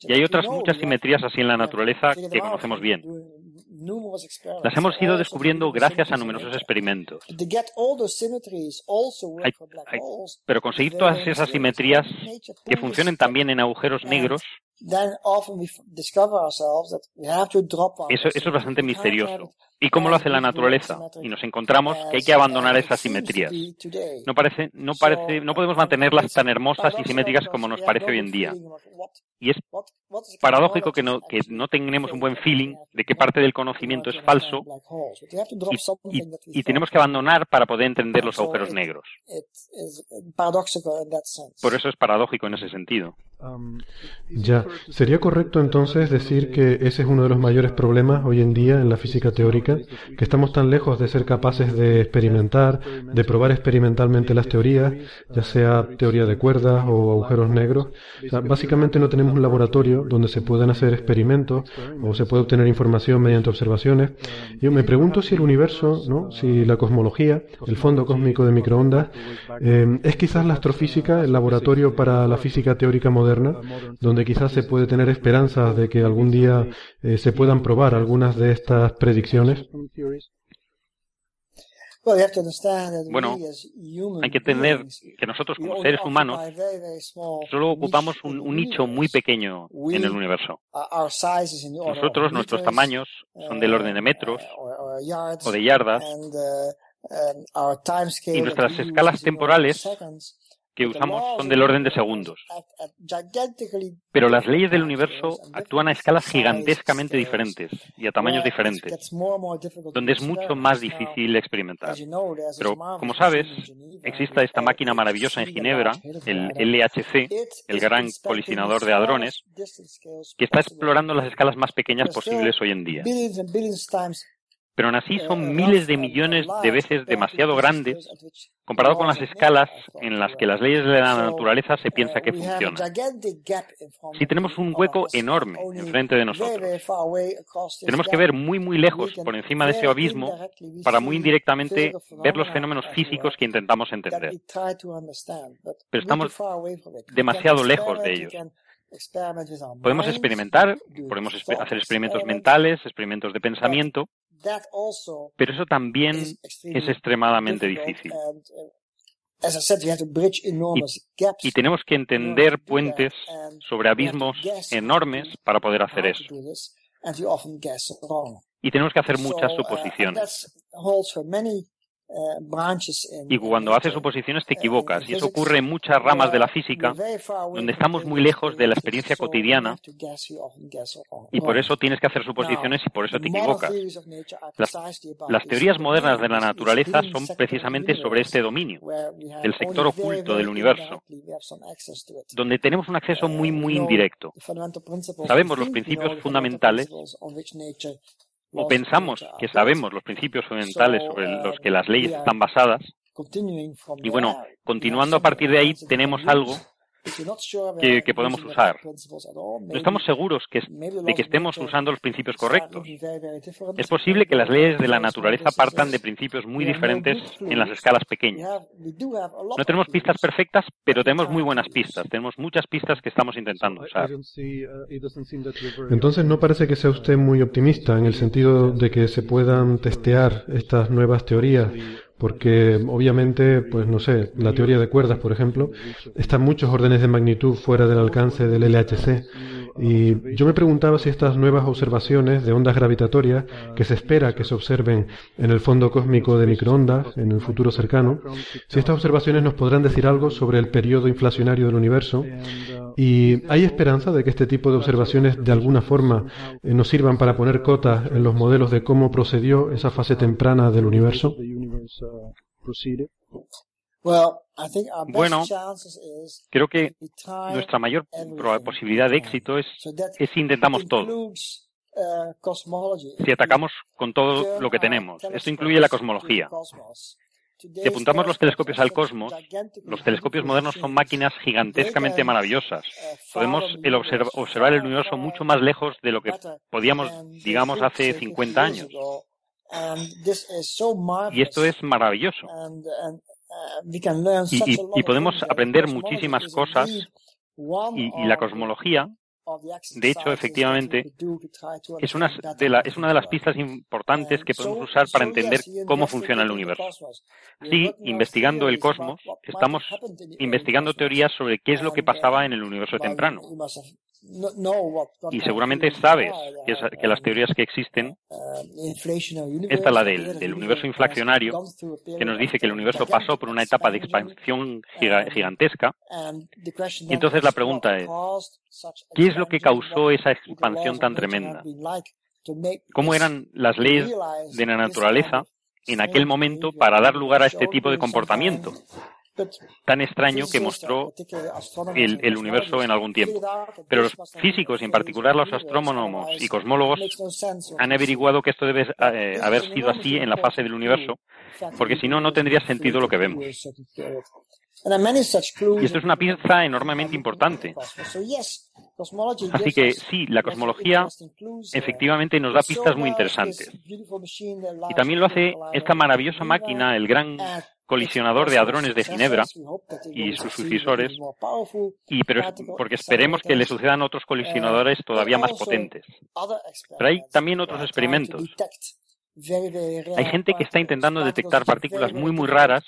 y hay otras muchas simetrías así en la naturaleza que conocemos bien. Las hemos ido descubriendo gracias a numerosos experimentos. Hay, hay, pero conseguir todas esas simetrías que funcionen también en agujeros negros, eso, eso es bastante misterioso. ¿Y cómo lo hace la naturaleza? Y nos encontramos que hay que abandonar esas simetrías. No parece, no parece, no podemos mantenerlas tan hermosas y simétricas como nos parece hoy en día. Y es paradójico que no, que no tengamos un buen feeling de qué parte del conocimiento es falso y, y, y tenemos que abandonar para poder entender los agujeros negros. Por eso es paradójico en ese sentido. Ya, ¿sería correcto entonces decir que ese es uno de los mayores problemas hoy en día en la física teórica? Que estamos tan lejos de ser capaces de experimentar, de probar experimentalmente las teorías, ya sea teoría de cuerdas o agujeros negros. O sea, básicamente no tenemos un laboratorio donde se puedan hacer experimentos o se puede obtener información mediante observaciones. Yo me pregunto si el universo, ¿no? Si la cosmología, el fondo cósmico de microondas, eh, es quizás la astrofísica, el laboratorio para la física teórica moderna, donde quizás se puede tener esperanzas de que algún día eh, se puedan probar algunas de estas predicciones. Bueno, hay que entender que nosotros como seres humanos solo ocupamos un, un nicho muy pequeño en el universo. Nosotros, nuestros tamaños son del orden de metros o de yardas y nuestras escalas temporales que usamos son del orden de segundos. Pero las leyes del universo actúan a escalas gigantescamente diferentes y a tamaños diferentes, donde es mucho más difícil experimentar. Pero, como sabes, existe esta máquina maravillosa en Ginebra, el L H C, el gran colisionador de hadrones, que está explorando las escalas más pequeñas posibles hoy en día. pero aún así son miles de millones de veces demasiado grandes comparado con las escalas en las que las leyes de la naturaleza se piensa que funcionan. Si tenemos un hueco enorme enfrente de nosotros, tenemos que ver muy muy lejos por encima de ese abismo para muy indirectamente ver los fenómenos físicos que intentamos entender. Pero estamos demasiado lejos de ellos. Podemos experimentar, podemos hacer experimentos mentales, experimentos de pensamiento, pero eso también es extremadamente difícil. Y, y tenemos que entender puentes sobre abismos enormes para poder hacer eso. Y tenemos que hacer muchas suposiciones. Y cuando haces suposiciones te equivocas, y eso ocurre en muchas ramas de la física, donde estamos muy lejos de la experiencia cotidiana, y por eso tienes que hacer suposiciones y por eso te equivocas. Las, las teorías modernas de la naturaleza son precisamente sobre este dominio, el sector oculto del universo, donde tenemos un acceso muy, muy indirecto. Sabemos los principios fundamentales, o pensamos que sabemos los principios fundamentales sobre los que las leyes están basadas, y bueno, continuando a partir de ahí tenemos algo que, que podemos usar. No estamos seguros que, de que estemos usando los principios correctos. Es posible que las leyes de la naturaleza partan de principios muy diferentes en las escalas pequeñas. No tenemos pistas perfectas, pero tenemos muy buenas pistas. Tenemos muchas pistas que estamos intentando usar. Entonces no parece que sea usted muy optimista en el sentido de que se puedan testear estas nuevas teorías. Porque obviamente, pues no sé, la teoría de cuerdas, por ejemplo, está muchos órdenes de magnitud fuera del alcance del L H C. Y yo me preguntaba si estas nuevas observaciones de ondas gravitatorias, que se espera que se observen en el fondo cósmico de microondas, en el futuro cercano, si estas observaciones nos podrán decir algo sobre el periodo inflacionario del universo. ¿Y hay esperanza de que este tipo de observaciones de alguna forma nos sirvan para poner cotas en los modelos de cómo procedió esa fase temprana del universo? Bueno, creo que nuestra mayor posibilidad de éxito es si intentamos todo, si atacamos con todo lo que tenemos. Esto incluye la cosmología. Si apuntamos los telescopios al cosmos, los telescopios modernos son máquinas gigantescamente maravillosas. Podemos el observ- observar el universo mucho más lejos de lo que podíamos, digamos, hace cincuenta años. Y esto es maravilloso. Y, y, y podemos aprender muchísimas cosas y, y la cosmología, de hecho, efectivamente, es una de, la, es una de las pistas importantes que podemos usar para entender cómo funciona el universo. Así, investigando el cosmos, estamos investigando teorías sobre qué es lo que pasaba en el universo temprano. Y seguramente sabes que, es, que las teorías que existen, esta es la del, del universo inflacionario, que nos dice que el universo pasó por una etapa de expansión giga, gigantesca. Y entonces la pregunta es, ¿qué es lo que causó esa expansión tan tremenda? ¿Cómo eran las leyes de la naturaleza en aquel momento para dar lugar a este tipo de comportamiento tan extraño que mostró el, el universo en algún tiempo? Pero los físicos, y en particular los astrónomos y cosmólogos, han averiguado que esto debe eh, haber sido así en la fase del universo, porque si no, no tendría sentido lo que vemos. Y esto es una pieza enormemente importante. Así que sí, la cosmología efectivamente nos da pistas muy interesantes. Y también lo hace esta maravillosa máquina, el gran colisionador de hadrones de Ginebra y sus sucesores, y pero porque esperemos que le sucedan otros colisionadores todavía más potentes. Pero hay también otros experimentos. Hay gente que está intentando detectar partículas muy, muy raras,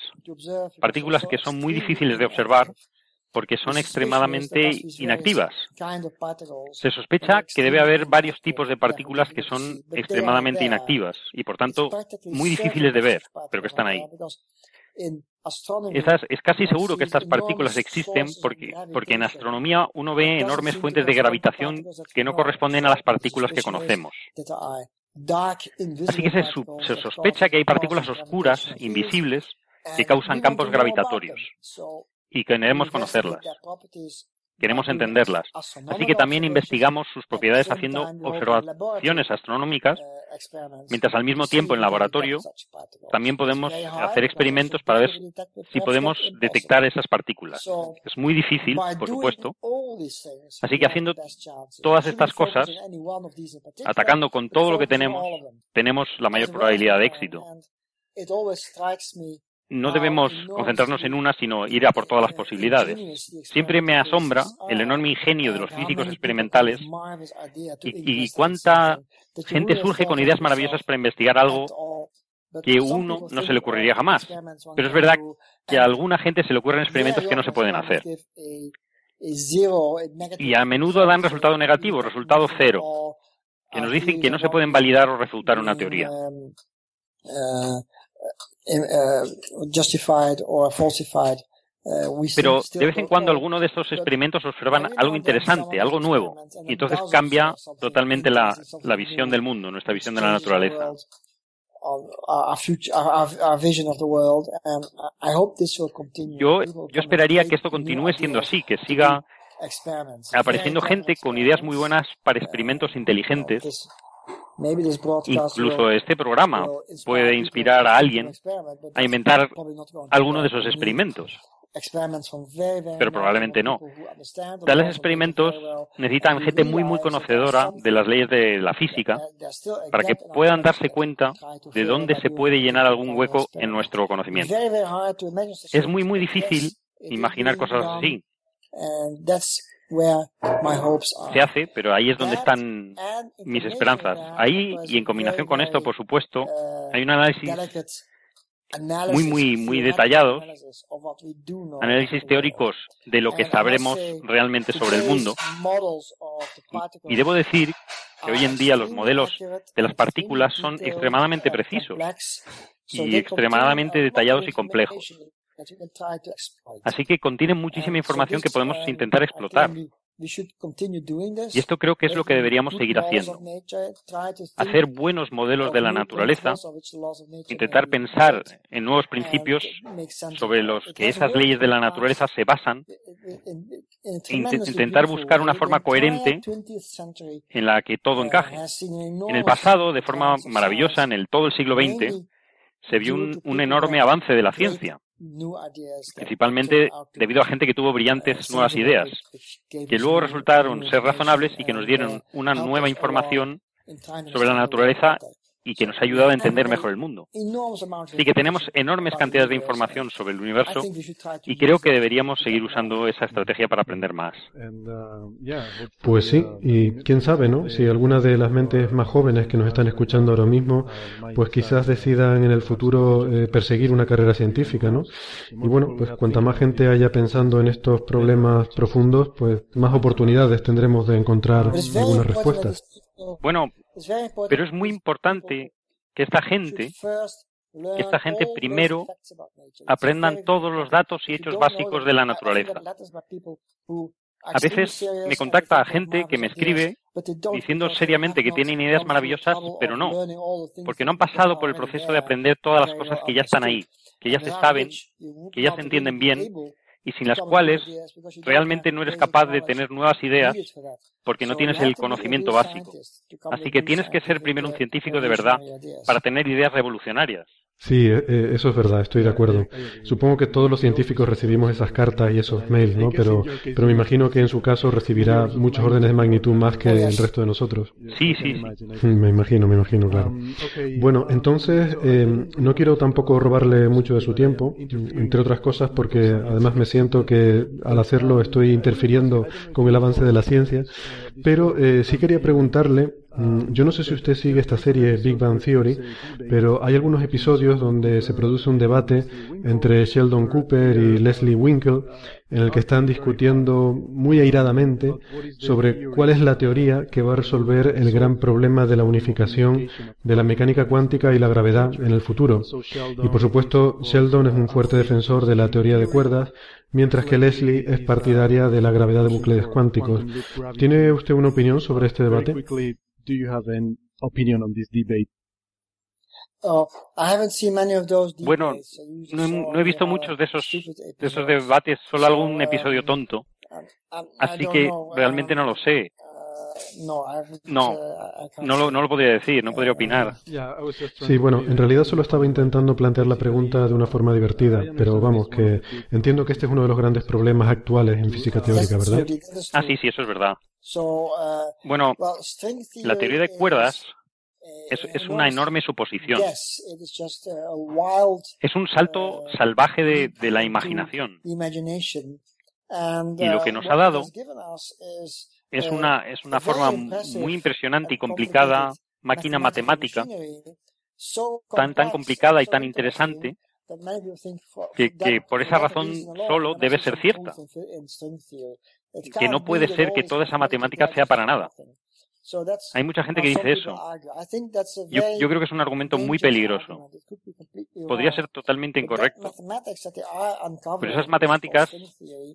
partículas que son muy difíciles de observar porque son extremadamente inactivas. Se sospecha que debe haber varios tipos de partículas que son extremadamente inactivas y, por tanto, muy difíciles de ver, pero que están ahí. Esas, es casi seguro que estas partículas existen porque, porque en astronomía uno ve enormes fuentes de gravitación que no corresponden a las partículas que conocemos. Así que se, se sospecha que hay partículas oscuras, invisibles, que causan campos gravitatorios y que queremos conocerlas. Queremos entenderlas. Así que también investigamos sus propiedades haciendo observaciones astronómicas, mientras al mismo tiempo en laboratorio también podemos hacer experimentos para ver si podemos detectar esas partículas. Es muy difícil, por supuesto. Así que haciendo todas estas cosas, atacando con todo lo que tenemos, tenemos la mayor probabilidad de éxito. No debemos concentrarnos en una, sino ir a por todas las posibilidades. Siempre me asombra el enorme ingenio de los físicos experimentales y, y cuánta gente surge con ideas maravillosas para investigar algo que uno no se le ocurriría jamás. Pero es verdad que a alguna gente se le ocurren experimentos que no se pueden hacer. Y a menudo dan resultado negativo, resultado cero, que nos dicen que no se pueden validar o refutar una teoría. Pero de vez en cuando alguno de estos experimentos observan algo interesante, algo nuevo, y entonces cambia totalmente la, la visión del mundo, nuestra visión de la naturaleza. Yo, yo esperaría que esto continúe siendo así, que siga apareciendo gente con ideas muy buenas para experimentos inteligentes. Incluso este programa puede inspirar a alguien a inventar alguno de esos experimentos, pero probablemente no. Tales experimentos necesitan gente muy, muy conocedora de las leyes de la física para que puedan darse cuenta de dónde se puede llenar algún hueco en nuestro conocimiento. Es muy, muy difícil imaginar cosas así. Se hace, pero ahí es donde están mis esperanzas. Ahí, y en combinación con esto, por supuesto, hay un análisis muy, muy, muy detallado, análisis teóricos de lo que sabremos realmente sobre el mundo. Y debo decir que hoy en día los modelos de las partículas son extremadamente precisos y extremadamente detallados y complejos. Así que contienen muchísima información que podemos intentar explotar. Y esto creo que es lo que deberíamos seguir haciendo. Hacer buenos modelos de la naturaleza, intentar pensar en nuevos principios sobre los que esas leyes de la naturaleza se basan, e intentar buscar una forma coherente en la que todo encaje. En el pasado, de forma maravillosa, en el todo el siglo veinte, se vio un, un enorme avance de la ciencia, principalmente debido a gente que tuvo brillantes nuevas ideas, que luego resultaron ser razonables y que nos dieron una nueva información sobre la naturaleza y que nos ha ayudado a entender mejor el mundo. Así que tenemos enormes cantidades de información sobre el universo y creo que deberíamos seguir usando esa estrategia para aprender más. Pues sí, y quién sabe, ¿no? Si alguna de las mentes más jóvenes que nos están escuchando ahora mismo, pues quizás decidan en el futuro eh, perseguir una carrera científica, ¿no? Y bueno, pues cuanta más gente haya pensando en estos problemas profundos, pues más oportunidades tendremos de encontrar algunas respuestas. Bueno, pero es muy importante que esta gente, que esta gente primero aprendan todos los datos y hechos básicos de la naturaleza. A veces me contacta gente que me escribe diciendo seriamente que tienen ideas maravillosas, pero no, porque no han pasado por el proceso de aprender todas las cosas que ya están ahí, que ya se saben, que ya se entienden bien, y sin las cuales realmente no eres capaz de tener nuevas ideas porque no tienes el conocimiento básico. Así que tienes que ser primero un científico de verdad para tener ideas revolucionarias. Sí, eh, eso es verdad, estoy de acuerdo. Supongo que todos los científicos recibimos esas cartas y esos mails, ¿no? Pero, pero me imagino que en su caso recibirá muchos órdenes de magnitud más que el resto de nosotros. Sí, sí, sí. Me imagino, me imagino, claro. Bueno, entonces, eh, no quiero tampoco robarle mucho de su tiempo, entre otras cosas porque además me siento que al hacerlo estoy interfiriendo con el avance de la ciencia, pero eh, sí quería preguntarle. Yo no sé si usted sigue esta serie Big Bang Theory, pero hay algunos episodios donde se produce un debate entre Sheldon Cooper y Leslie Winkle en el que están discutiendo muy airadamente sobre cuál es la teoría que va a resolver el gran problema de la unificación de la mecánica cuántica y la gravedad en el futuro. Y por supuesto, Sheldon es un fuerte defensor de la teoría de cuerdas, mientras que Leslie es partidaria de la gravedad de bucles cuánticos. ¿Tiene usted una opinión sobre este debate? Do you have an opinion on this debate? Bueno, no, no he visto muchos de esos, de esos debates, solo algún episodio tonto. Así que realmente no lo sé. No, no, no lo, no lo podría decir, no podría opinar. Sí, bueno, en realidad solo estaba intentando plantear la pregunta de una forma divertida, pero vamos, que entiendo que este es uno de los grandes problemas actuales en física teórica, ¿verdad? Ah, sí, sí, eso es verdad. Bueno, la teoría de cuerdas es, es una enorme suposición. Es un salto salvaje de, de la imaginación. Y lo que nos ha dado es una, es una forma muy impresionante y complicada, máquina matemática, tan, tan complicada y tan interesante, que, que por esa razón solo debe ser cierta, que no puede ser que toda esa matemática sea para nada. Hay mucha gente que dice eso. Yo, yo creo que es un argumento muy peligroso. Podría ser totalmente incorrecto. Pero esas matemáticas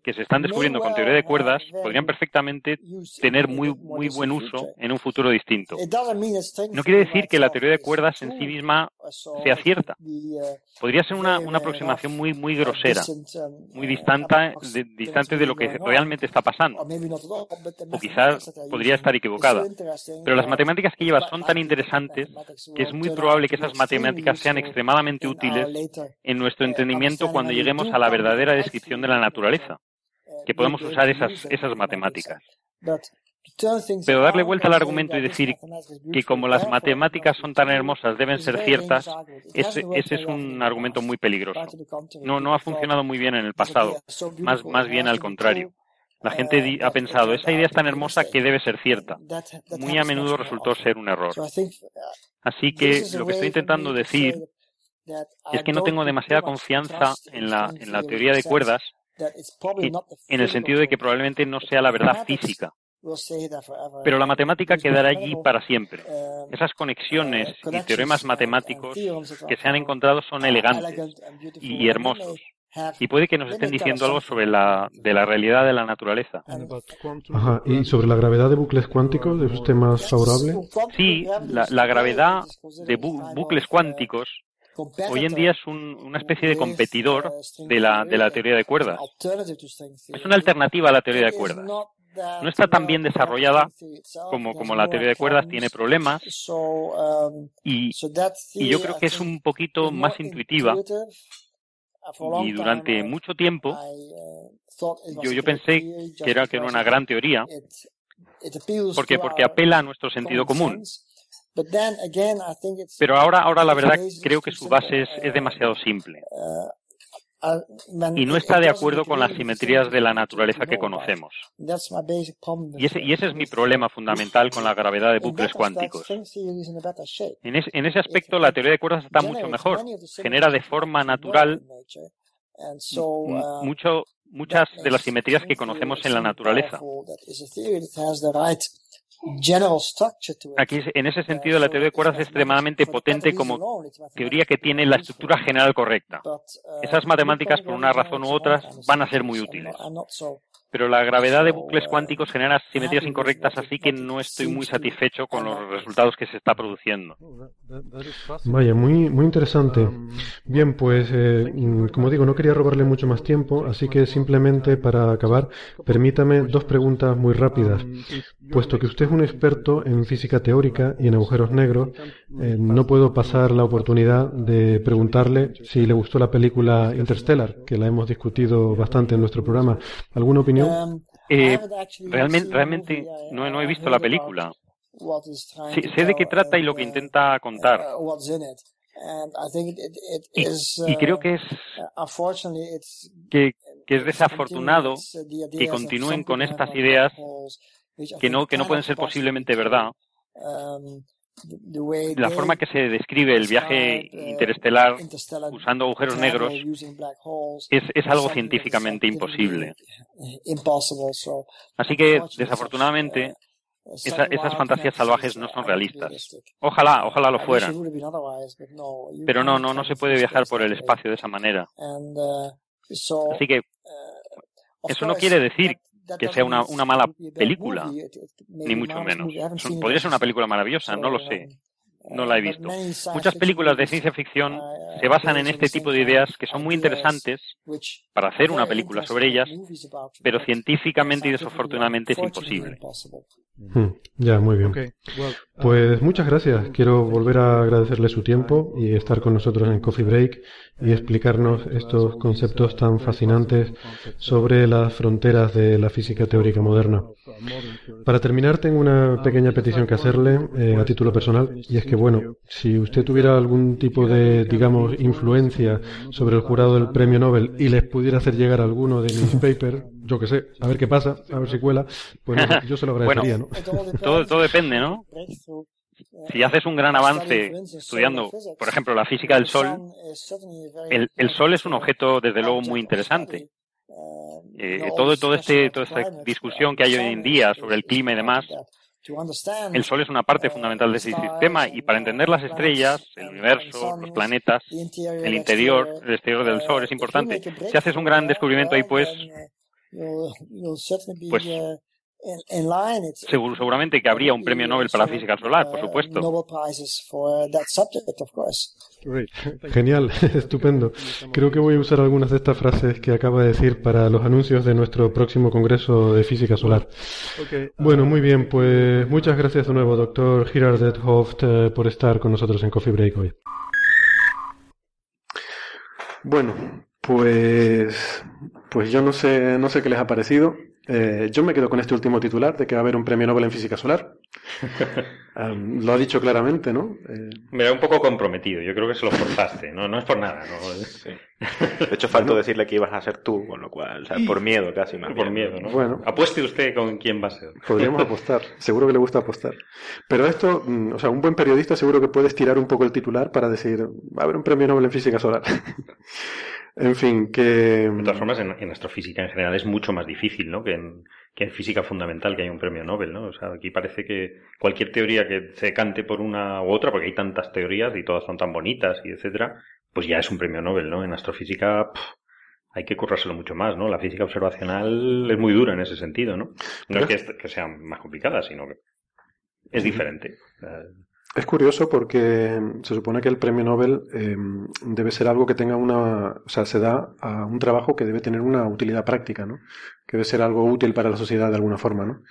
que se están descubriendo con teoría de cuerdas podrían perfectamente tener muy, muy buen uso en un futuro distinto. No quiere decir que la teoría de cuerdas en sí misma sea cierta. Podría ser una, una aproximación muy, muy grosera, muy distante de, distante de lo que realmente está pasando. O quizás podría estar equivocada. Pero las matemáticas que lleva son tan interesantes que es muy probable que esas matemáticas sean extremadamente útiles en nuestro entendimiento cuando lleguemos a la verdadera descripción de la naturaleza, que podamos usar esas, esas matemáticas. Pero darle vuelta al argumento y decir que como las matemáticas son tan hermosas deben ser ciertas, ese, ese es un argumento muy peligroso. No, no ha funcionado muy bien en el pasado, más, más bien al contrario. La gente ha pensado, esa idea es tan hermosa que debe ser cierta. Muy a menudo resultó ser un error. Así que lo que estoy intentando decir es que no tengo demasiada confianza en la, en la teoría de cuerdas, en el sentido de que probablemente no sea la verdad física. Pero la matemática quedará allí para siempre. Esas conexiones y teoremas matemáticos que se han encontrado son elegantes y hermosos. Y puede que nos estén diciendo algo sobre la de la realidad de la naturaleza. Ajá, ¿y sobre la gravedad de bucles cuánticos? ¿Es usted más favorable? Sí, la, la gravedad de bu- bucles cuánticos hoy en día es un, una especie de competidor de la, de la teoría de cuerdas. Es una alternativa a la teoría de cuerdas. No está tan bien desarrollada como, como la teoría de cuerdas, tiene problemas y, y yo creo que es un poquito más intuitiva. Y durante mucho tiempo yo, yo pensé que era, que era una gran teoría porque, porque apela a nuestro sentido común. Pero ahora, ahora la verdad creo que su base es, es demasiado simple y no está de acuerdo con las simetrías de la naturaleza que conocemos. Y ese, y ese es mi problema fundamental con la gravedad de bucles cuánticos. En, es, en ese aspecto la teoría de cuerdas está mucho mejor. Genera de forma natural mucho, muchas de las simetrías que conocemos en la naturaleza. Aquí, en ese sentido, la teoría de cuerdas es extremadamente potente como teoría que tiene la estructura general correcta. Esas matemáticas, por una razón u otra, van a ser muy útiles. Pero la gravedad de bucles cuánticos genera simetrías incorrectas, así que no estoy muy satisfecho con los resultados que se está produciendo. Vaya, muy, muy interesante. Bien, pues, eh, como digo, no quería robarle mucho más tiempo, así que simplemente para acabar, permítame dos preguntas muy rápidas. Puesto que usted es un experto en física teórica y en agujeros negros, eh, no puedo pasar la oportunidad de preguntarle si le gustó la película Interstellar, que la hemos discutido bastante en nuestro programa. ¿Alguna opinión? Eh, realmente, realmente no, no he visto la película. Sí, sé de qué trata y lo que intenta contar. Y, y creo que es que, que es desafortunado que continúen con estas ideas que no, que no pueden ser posiblemente verdad. La forma que se describe el viaje interestelar usando agujeros negros es, es algo científicamente imposible. Así que, desafortunadamente, esa, esas fantasías salvajes no son realistas. Ojalá, ojalá lo fueran. Pero no, no, no se puede viajar por el espacio de esa manera. Así que, eso no quiere decir que sea una, una mala película, ni mucho menos. Podría ser una película maravillosa, no lo sé. No la he visto. Muchas películas de ciencia ficción se basan en este tipo de ideas que son muy interesantes para hacer una película sobre ellas, pero científicamente y desafortunadamente es imposible. Hmm, ya, muy bien. Pues muchas gracias. Quiero volver a agradecerle su tiempo y estar con nosotros en Coffee Break y explicarnos estos conceptos tan fascinantes sobre las fronteras de la física teórica moderna. Para terminar, tengo una pequeña petición que hacerle eh, a título personal, y es que, bueno, si usted tuviera algún tipo de, digamos, influencia sobre el jurado del premio Nobel y les pudiera hacer llegar alguno de mis papers, yo que sé, a ver qué pasa, a ver si cuela, pues no sé, yo se lo agradecería, ¿no? Bueno, todo, todo depende, ¿no? Si haces un gran avance estudiando, por ejemplo, la física del Sol, el, el Sol es un objeto, desde luego, muy interesante. Eh, todo, todo este, toda esta discusión que hay hoy en día sobre el clima y demás, el Sol es una parte fundamental de ese sistema, y para entender las estrellas, el universo, los planetas, el interior, el exterior del Sol es importante. Si haces un gran descubrimiento ahí, pues... pues Seguro, seguramente que habría un premio Nobel para la física solar, por supuesto. Genial, estupendo. Creo que voy a usar algunas de estas frases que acaba de decir para los anuncios de nuestro próximo Congreso de Física Solar. Bueno, muy bien, pues muchas gracias de nuevo, doctor Gerard 't Hooft, eh, por estar con nosotros en Coffee Break hoy. Bueno, pues, pues yo no sé, no sé qué les ha parecido. Eh, yo me quedo con este último titular de que va a haber un premio Nobel en física solar. Um, lo ha dicho claramente, ¿no? Eh... Me da un poco comprometido. Yo creo que se lo forzaste. No, no es por nada, ¿no? Sí. De hecho, faltó decirle que ibas a ser tú, con lo cual, o sea, por miedo casi más. Por miedo, ¿no? Bueno, apueste usted con quién va a ser. Podríamos apostar. Seguro que le gusta apostar. Pero esto, o sea, un buen periodista seguro que puede estirar un poco el titular para decir, va a haber un premio Nobel en física solar. En fin, que... De todas formas, en, en astrofísica en general es mucho más difícil, ¿no?, que en, que en física fundamental, que hay un premio Nobel, ¿no? O sea, aquí parece que cualquier teoría que se decante por una u otra, porque hay tantas teorías y todas son tan bonitas y etcétera, pues ya es un premio Nobel, ¿no? En astrofísica... Pff, hay que currárselo mucho más, ¿no? La física observacional es muy dura en ese sentido, ¿no? No Pero... es que, que sea más complicada, sino que es diferente. Es curioso porque se supone que el premio Nobel eh, debe ser algo que tenga una... O sea, se da a un trabajo que debe tener una utilidad práctica, ¿no? Que debe ser algo útil para la sociedad de alguna forma, ¿no?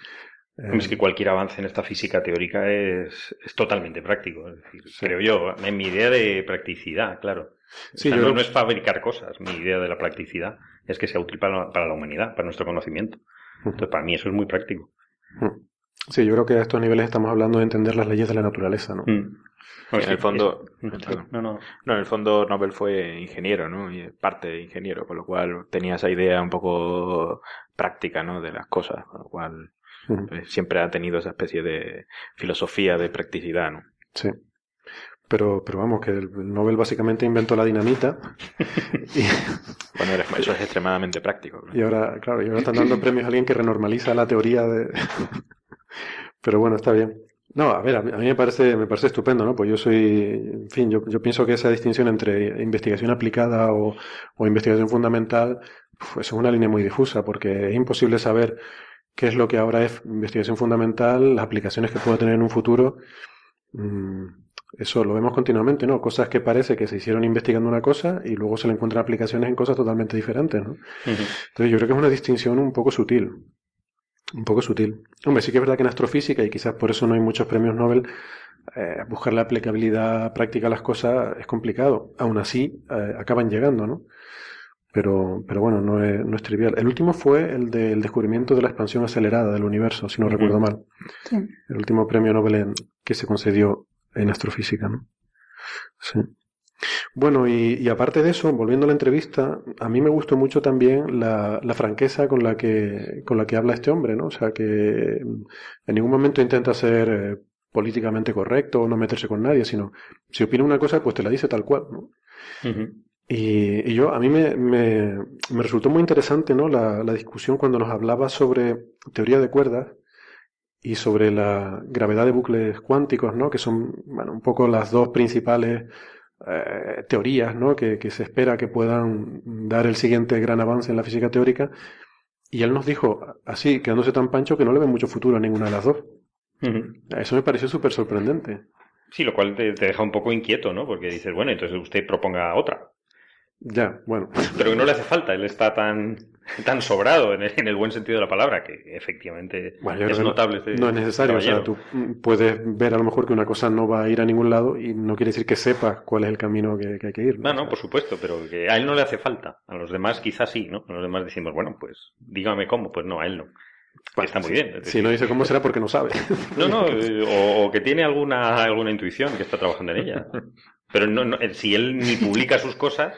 Eh, es que cualquier avance en esta física teórica es, es totalmente práctico. Es decir, sí. Creo yo, en mi idea de practicidad, claro. Sí, o sea, yo... no, no es fabricar cosas. Mi idea de la practicidad es que sea útil para, para la humanidad, para nuestro conocimiento. Entonces, para mí eso es muy práctico. Uh-huh. Sí, yo creo que a estos niveles estamos hablando de entender las leyes de la naturaleza, ¿no? Mm. En el fondo, no, no, no, en el fondo Nobel fue ingeniero, ¿no? Y parte de ingeniero, con lo cual tenía esa idea un poco práctica, ¿no? De las cosas, con lo cual pues, siempre ha tenido esa especie de filosofía de practicidad, ¿no? Sí. Pero, pero vamos, que el Nobel básicamente inventó la dinamita. Y... Bueno, eso es extremadamente práctico, ¿no? Y ahora, claro, y ahora están dando premios a alguien que renormaliza la teoría de... Pero bueno, está bien. No, a ver, a mí me parece, me parece estupendo, ¿no? Pues yo soy, en fin, yo, yo pienso que esa distinción entre investigación aplicada o, o investigación fundamental, pues es una línea muy difusa, porque es imposible saber qué es lo que ahora es investigación fundamental, las aplicaciones que pueda tener en un futuro. Eso lo vemos continuamente, ¿no? Cosas que parece que se hicieron investigando una cosa y luego se le encuentran aplicaciones en cosas totalmente diferentes, ¿no? Uh-huh. Entonces yo creo que es una distinción un poco sutil. Un poco sutil. Hombre, sí que es verdad que en astrofísica, y quizás por eso no hay muchos premios Nobel, eh, buscar la aplicabilidad práctica a las cosas es complicado. Aún así, eh, acaban llegando, ¿no? Pero, pero bueno, no es, no es trivial. El último fue el del descubrimiento de la expansión acelerada del universo, si no recuerdo mal. Sí. El último premio Nobel en, que se concedió en astrofísica, ¿no? Sí. Bueno, y, y aparte de eso, volviendo a la entrevista, a mí me gustó mucho también la, la franqueza con la que con la que habla este hombre, ¿no? O sea, que en ningún momento intenta ser eh, políticamente correcto o no meterse con nadie, sino si opina una cosa, pues te la dice tal cual, ¿no? Uh-huh. Y, y yo, a mí me, me, me resultó muy interesante, ¿no? La, la discusión cuando nos hablaba sobre teoría de cuerdas y sobre la gravedad de bucles cuánticos, ¿no? Que son, bueno, un poco las dos principales... Eh, teorías, ¿no? que, que se espera que puedan dar el siguiente gran avance en la física teórica, y él nos dijo, así, quedándose tan pancho, que no le ve mucho futuro a ninguna de las dos. Uh-huh. Eso me pareció súper sorprendente. Sí, lo cual te, te deja un poco inquieto, ¿no? Porque dices, bueno, entonces usted proponga otra. Ya, bueno. Pero que no le hace falta, él está tan, tan sobrado en el, en el buen sentido de la palabra, que efectivamente bueno, es notable. No, este, no es necesario, caballero. O sea, tú puedes ver a lo mejor que una cosa no va a ir a ningún lado y no quiere decir que sepas cuál es el camino que, que hay que ir. No, no, no, por supuesto, pero que a él no le hace falta, a los demás quizás sí, ¿no? A los demás decimos, bueno, pues dígame cómo, pues no, a él no. Bueno, está muy sí, bien. Es decir, si no dice cómo será porque no sabe. No, no, o, o que tiene alguna alguna intuición que está trabajando en ella. Pero no, no, si él ni publica sus cosas,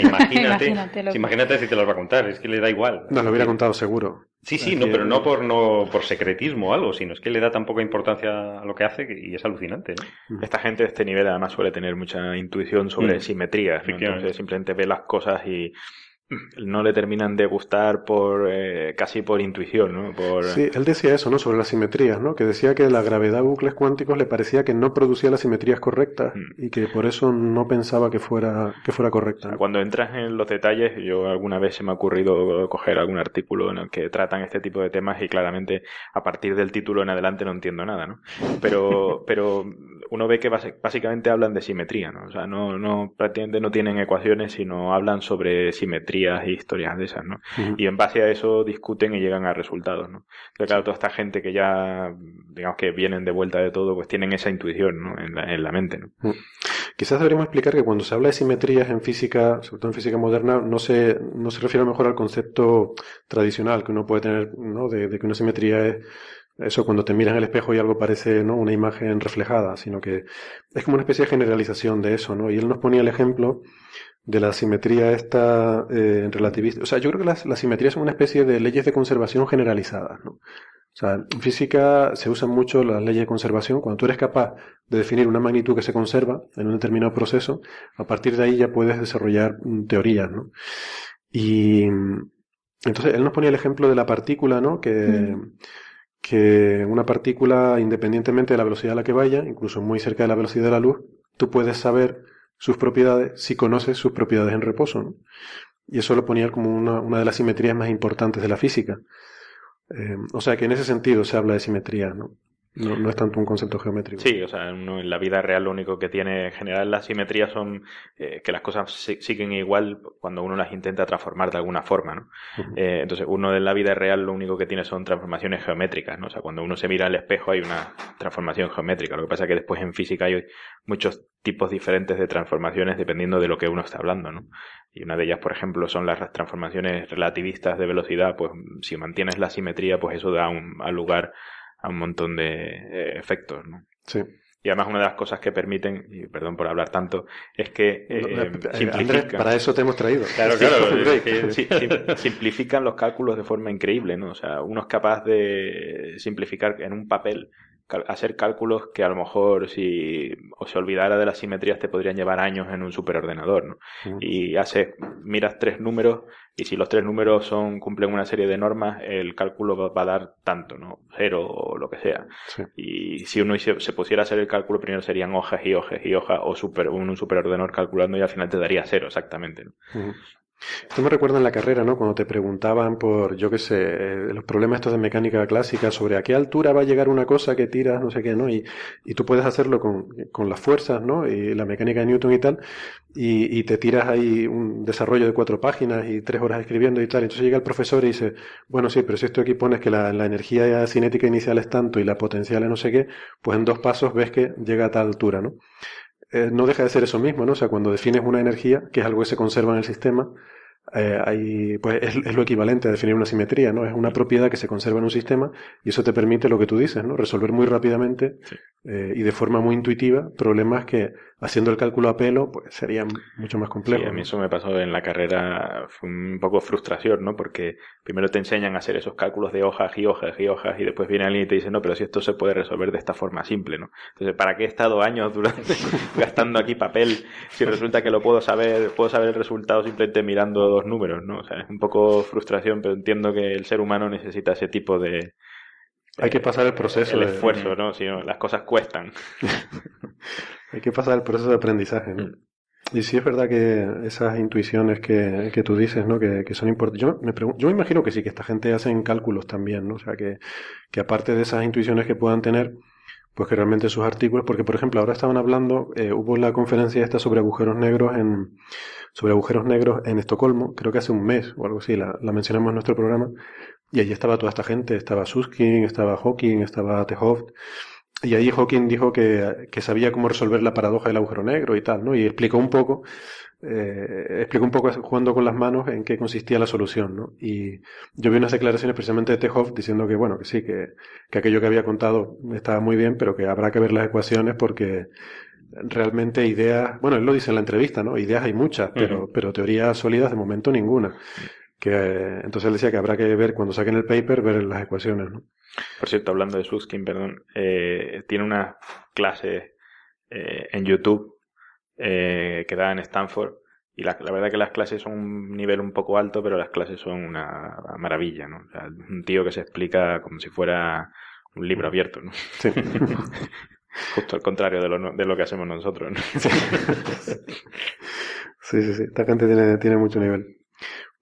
imagínate, imagínate, imagínate si te las va a contar, es que le da igual. No, lo hubiera contado seguro. Sí, sí, no, pero no por no por secretismo o algo, sino es que le da tan poca importancia a lo que hace y es alucinante, ¿no? Esta gente de este nivel además suele tener mucha intuición sobre mm. simetrías, ¿no? Entonces simplemente ve las cosas y... no le terminan de gustar por eh, casi por intuición, ¿no? Por... Sí, él decía eso, ¿no? Sobre las simetrías, ¿no? Que decía que la gravedad de bucles cuánticos le parecía que no producía las simetrías correctas mm. y que por eso no pensaba que fuera que fuera correcta. O sea, cuando entras en los detalles, yo alguna vez se me ha ocurrido coger algún artículo en el que tratan este tipo de temas y claramente a partir del título en adelante no entiendo nada, ¿no? Pero pero uno ve que básicamente hablan de simetría, ¿no? O sea, no no prácticamente no tienen ecuaciones, sino hablan sobre simetría y historias de esas, ¿no? Uh-huh. Y en base a eso discuten y llegan a resultados, ¿no? O sea, claro, toda esta gente que ya, digamos que vienen de vuelta de todo, pues tienen esa intuición, ¿no? En la, en la mente, ¿no? Uh-huh. Quizás deberíamos explicar que cuando se habla de simetrías en física, sobre todo en física moderna, no se, no se refiere a lo mejor al concepto tradicional que uno puede tener, ¿no? De, de que una simetría es eso cuando te miras en el espejo y algo parece, ¿no? Una imagen reflejada, sino que es como una especie de generalización de eso, ¿no? Y él nos ponía el ejemplo de la simetría esta eh, relativista. O sea, yo creo que las, las simetrías son una especie de leyes de conservación generalizadas, ¿no? O sea, en física se usan mucho las leyes de conservación. Cuando tú eres capaz de definir una magnitud que se conserva en un determinado proceso, a partir de ahí ya puedes desarrollar teorías, ¿no? Y entonces él nos ponía el ejemplo de la partícula, ¿no? Que... Mm. que una partícula, independientemente de la velocidad a la que vaya, incluso muy cerca de la velocidad de la luz, tú puedes saber sus propiedades si conoces sus propiedades en reposo, ¿no? Y eso lo ponía como una, una de las simetrías más importantes de la física. Eh, o sea que en ese sentido se habla de simetría, ¿no? No, no es tanto un concepto geométrico. Sí, o sea, uno en la vida real lo único que tiene en general las simetrías son eh, que las cosas sig- siguen igual cuando uno las intenta transformar de alguna forma, ¿no? Uh-huh. Eh, entonces, uno en la vida real lo único que tiene son transformaciones geométricas, ¿no? O sea, cuando uno se mira al espejo hay una transformación geométrica. Lo que pasa es que después en física hay muchos tipos diferentes de transformaciones dependiendo de lo que uno está hablando, ¿no? Y una de ellas, por ejemplo, son las transformaciones relativistas de velocidad. Pues si mantienes la simetría, pues eso da un al lugar a un montón de efectos, ¿no? Sí. Y además una de las cosas que permiten, y perdón por hablar tanto, es que eh, no, simplifican. Andrés, para eso te hemos traído. Claro, claro. Es que sim- simplifican los cálculos de forma increíble, ¿no? O sea, uno es capaz de simplificar en un papel, cal- hacer cálculos que a lo mejor si o se olvidara de las simetrías te podrían llevar años en un superordenador, ¿no? Uh-huh. Y haces, miras tres números. Y si los tres números son cumplen una serie de normas, el cálculo va, va a dar tanto, ¿no? Cero o lo que sea. Sí. Y si uno se, se pusiera a hacer el cálculo, primero serían hojas y hojas y hojas, o super, un, un superordenador calculando y al final te daría cero, exactamente, ¿no? Uh-huh. Esto me recuerda en la carrera, ¿no? Cuando te preguntaban por, yo qué sé, los problemas estos de mecánica clásica sobre a qué altura va a llegar una cosa que tiras, no sé qué, ¿no? Y, y tú puedes hacerlo con, con las fuerzas, ¿no? Y la mecánica de Newton y tal, y, y te tiras ahí un desarrollo de cuatro páginas y tres horas escribiendo y tal. Entonces llega el profesor y dice, bueno, sí, pero si esto aquí pones que la, la energía cinética inicial es tanto y la potencial es no sé qué, pues en dos pasos ves que llega a tal altura, ¿no? Eh, no deja de ser eso mismo, ¿no? O sea, cuando defines una energía, que es algo que se conserva en el sistema, eh, hay, pues es, es lo equivalente a definir una simetría, ¿no? Es una propiedad que se conserva en un sistema y eso te permite lo que tú dices, ¿no? Resolver muy rápidamente sí. eh, y de forma muy intuitiva problemas que, haciendo el cálculo a pelo, pues serían mucho más complejos. Sí, a mí eso me pasó en la carrera, fue un poco frustración, ¿no? Porque primero te enseñan a hacer esos cálculos de hojas y hojas y hojas y después viene alguien y te dice, no, pero si esto se puede resolver de esta forma simple, ¿no? Entonces, ¿para qué he estado años durante gastando aquí papel si resulta que lo puedo saber, puedo saber el resultado simplemente mirando dos números, ¿no? O sea, es un poco frustración, pero entiendo que el ser humano necesita ese tipo de... Hay que pasar el proceso. El esfuerzo, de... ¿no? Si no, las cosas cuestan. Hay que pasar el proceso de aprendizaje, ¿no? Mm. Y sí es verdad que esas intuiciones que, que tú dices, ¿no? Que, que son importantes. Yo me pregun- yo me imagino que sí, que esta gente hace cálculos también, ¿no? O sea, que, que aparte de esas intuiciones que puedan tener, pues que realmente sus artículos, porque por ejemplo ahora estaban hablando, eh, hubo la conferencia esta sobre agujeros negros en sobre agujeros negros en Estocolmo, creo que hace un mes o algo así, la, la mencionamos en nuestro programa, y allí estaba toda esta gente, estaba Susskind, estaba Hawking, estaba T. Hooft, y ahí Hawking dijo que, que sabía cómo resolver la paradoja del agujero negro y tal, ¿no? Y explicó un poco, eh, explicó un poco jugando con las manos en qué consistía la solución, ¿no? Y yo vi unas declaraciones precisamente de T. Hooft diciendo que, bueno, que sí, que, que aquello que había contado estaba muy bien, pero que habrá que ver las ecuaciones porque realmente ideas, bueno, él lo dice en la entrevista, ¿no? Ideas hay muchas, pero, uh-huh. pero teorías sólidas de momento ninguna. Que, entonces él decía que habrá que ver, cuando saquen el paper, ver las ecuaciones, ¿no? Por cierto, hablando de Susskind, perdón, eh, tiene una clase eh, en YouTube eh, que da en Stanford, y la, la verdad que las clases son un nivel un poco alto, pero las clases son una maravilla, ¿no? O sea, un tío que se explica como si fuera un libro abierto, ¿no? Sí. Justo al contrario de lo, de lo que hacemos nosotros, ¿no? Sí, sí, sí. Esta gente tiene, tiene mucho nivel.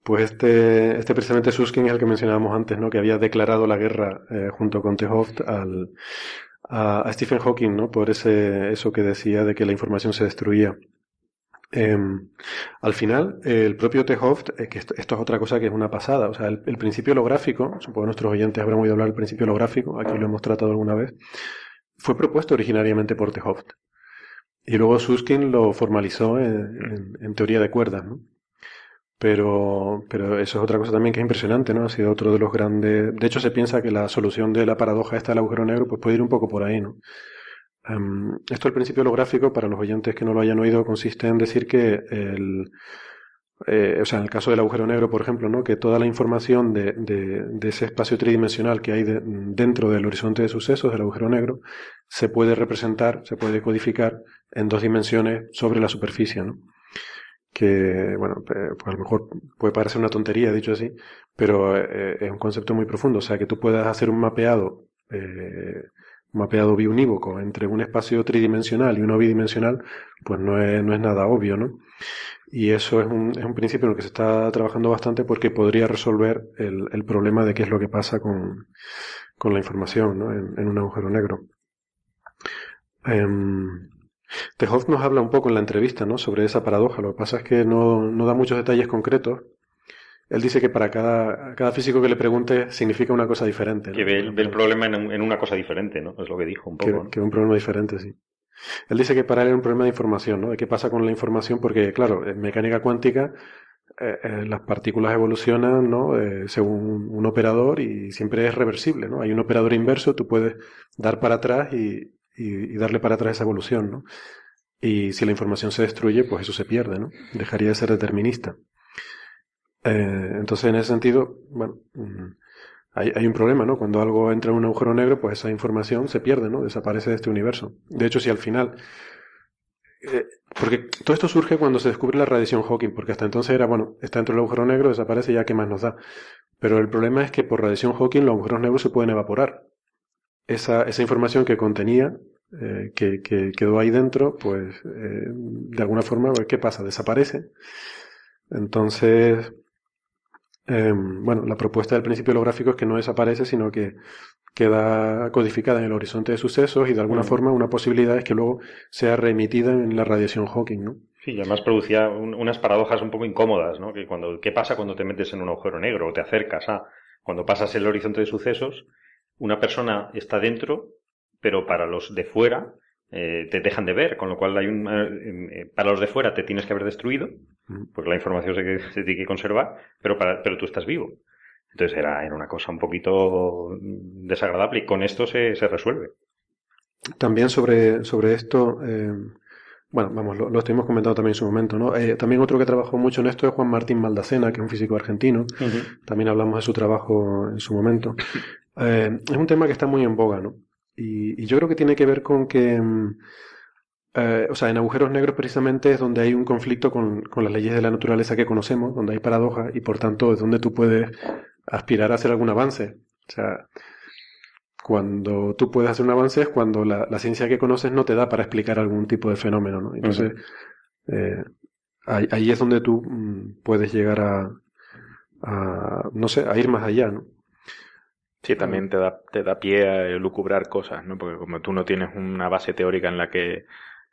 Pues este, este precisamente Susskind es el que mencionábamos antes, ¿no? Que había declarado la guerra eh, junto con T. Hooft al, a, a Stephen Hawking, ¿no? Por ese, eso que decía de que la información se destruía. Eh, al final, eh, el propio T. Hooft, eh, que esto, esto es otra cosa que es una pasada, o sea, el, el principio holográfico, supongo que nuestros oyentes habrán oído hablar del principio holográfico, aquí lo hemos tratado alguna vez, fue propuesto originariamente por T. Hooft. Y luego Susskind lo formalizó en, en, en teoría de cuerdas, ¿no? Pero, pero eso es otra cosa también que es impresionante, ¿no? Ha sido otro de los grandes. De hecho, se piensa que la solución de la paradoja esta del agujero negro pues puede ir un poco por ahí, ¿no? Um, esto, el principio holográfico, para los oyentes que no lo hayan oído, consiste en decir que el, eh, o sea, en el caso del agujero negro, por ejemplo, ¿no? Que toda la información de, de, de ese espacio tridimensional que hay de, dentro del horizonte de sucesos del agujero negro se puede representar, se puede codificar en dos dimensiones sobre la superficie, ¿no? Que, bueno, pues a lo mejor puede parecer una tontería, dicho así, pero eh, es un concepto muy profundo. O sea, que tú puedas hacer un mapeado, eh, un mapeado biunívoco entre un espacio tridimensional y uno bidimensional, pues no es, no es nada obvio, ¿no? Y eso es un, es un principio en el que se está trabajando bastante porque podría resolver el, el problema de qué es lo que pasa con, con la información, ¿no? En, en un agujero negro. Um, T. Hooft nos habla un poco en la entrevista, ¿no? Sobre esa paradoja. Lo que pasa es que no, no da muchos detalles concretos. Él dice que para cada, cada físico que le pregunte significa una cosa diferente, ¿no? Que ve el, ve el problema en, un, en una cosa diferente, ¿no? Es lo que dijo un poco, que, ¿no? Que ve un problema diferente, sí. Él dice que para él era un problema de información, ¿no? De qué pasa con la información, porque claro, en mecánica cuántica eh, eh, las partículas evolucionan, ¿no? Eh, según un operador y siempre es reversible, ¿no? Hay un operador inverso, tú puedes dar para atrás y y darle para atrás esa evolución, ¿no? Y si la información se destruye, pues eso se pierde, ¿no? Dejaría de ser determinista. Eh, entonces, en ese sentido, bueno, hay, hay un problema, ¿no? Cuando algo entra en un agujero negro, pues esa información se pierde, ¿no? Desaparece de este universo. De hecho, si al final... Eh, porque todo esto surge cuando se descubre la radiación Hawking, porque hasta entonces era, bueno, está dentro del agujero negro, desaparece, ya qué más nos da. Pero el problema es que por radiación Hawking los agujeros negros se pueden evaporar. Esa, esa información que contenía, eh, que, que quedó ahí dentro, pues eh, de alguna forma, ¿qué pasa? Desaparece. Entonces, eh, bueno, la propuesta del principio holográfico es que no desaparece, sino que queda codificada en el horizonte de sucesos y de alguna bueno. forma una posibilidad es que luego sea reemitida en la radiación Hawking, ¿no? Sí, y además producía un, unas paradojas un poco incómodas, ¿no? Que cuando, ¿qué pasa cuando te metes en un agujero negro o te acercas a...? Cuando pasas el horizonte de sucesos, una persona está dentro, pero para los de fuera eh, te dejan de ver, con lo cual hay un, eh, para los de fuera te tienes que haber destruido, porque la información se, se tiene que conservar, pero, para, pero tú estás vivo. Entonces era, era una cosa un poquito desagradable y con esto se, se resuelve. También sobre, sobre esto, eh, bueno, vamos, lo, lo estuvimos comentando también en su momento, ¿no? Eh, también otro que trabajó mucho en esto es Juan Martín Maldacena, que es un físico argentino. Uh-huh. También hablamos de su trabajo en su momento. Eh, es un tema que está muy en boga, ¿no? Y, y yo creo que tiene que ver con que, eh, o sea, en agujeros negros precisamente es donde hay un conflicto con, con las leyes de la naturaleza que conocemos, donde hay paradojas y por tanto es donde tú puedes aspirar a hacer algún avance. O sea, cuando tú puedes hacer un avance es cuando la, la ciencia que conoces no te da para explicar algún tipo de fenómeno, ¿no? Entonces, uh-huh. eh, ahí, ahí es donde tú puedes llegar a, a, no sé, a ir más allá, ¿no? Sí, también te da, te da pie a lucubrar cosas, ¿no? Porque como tú no tienes una base teórica en la que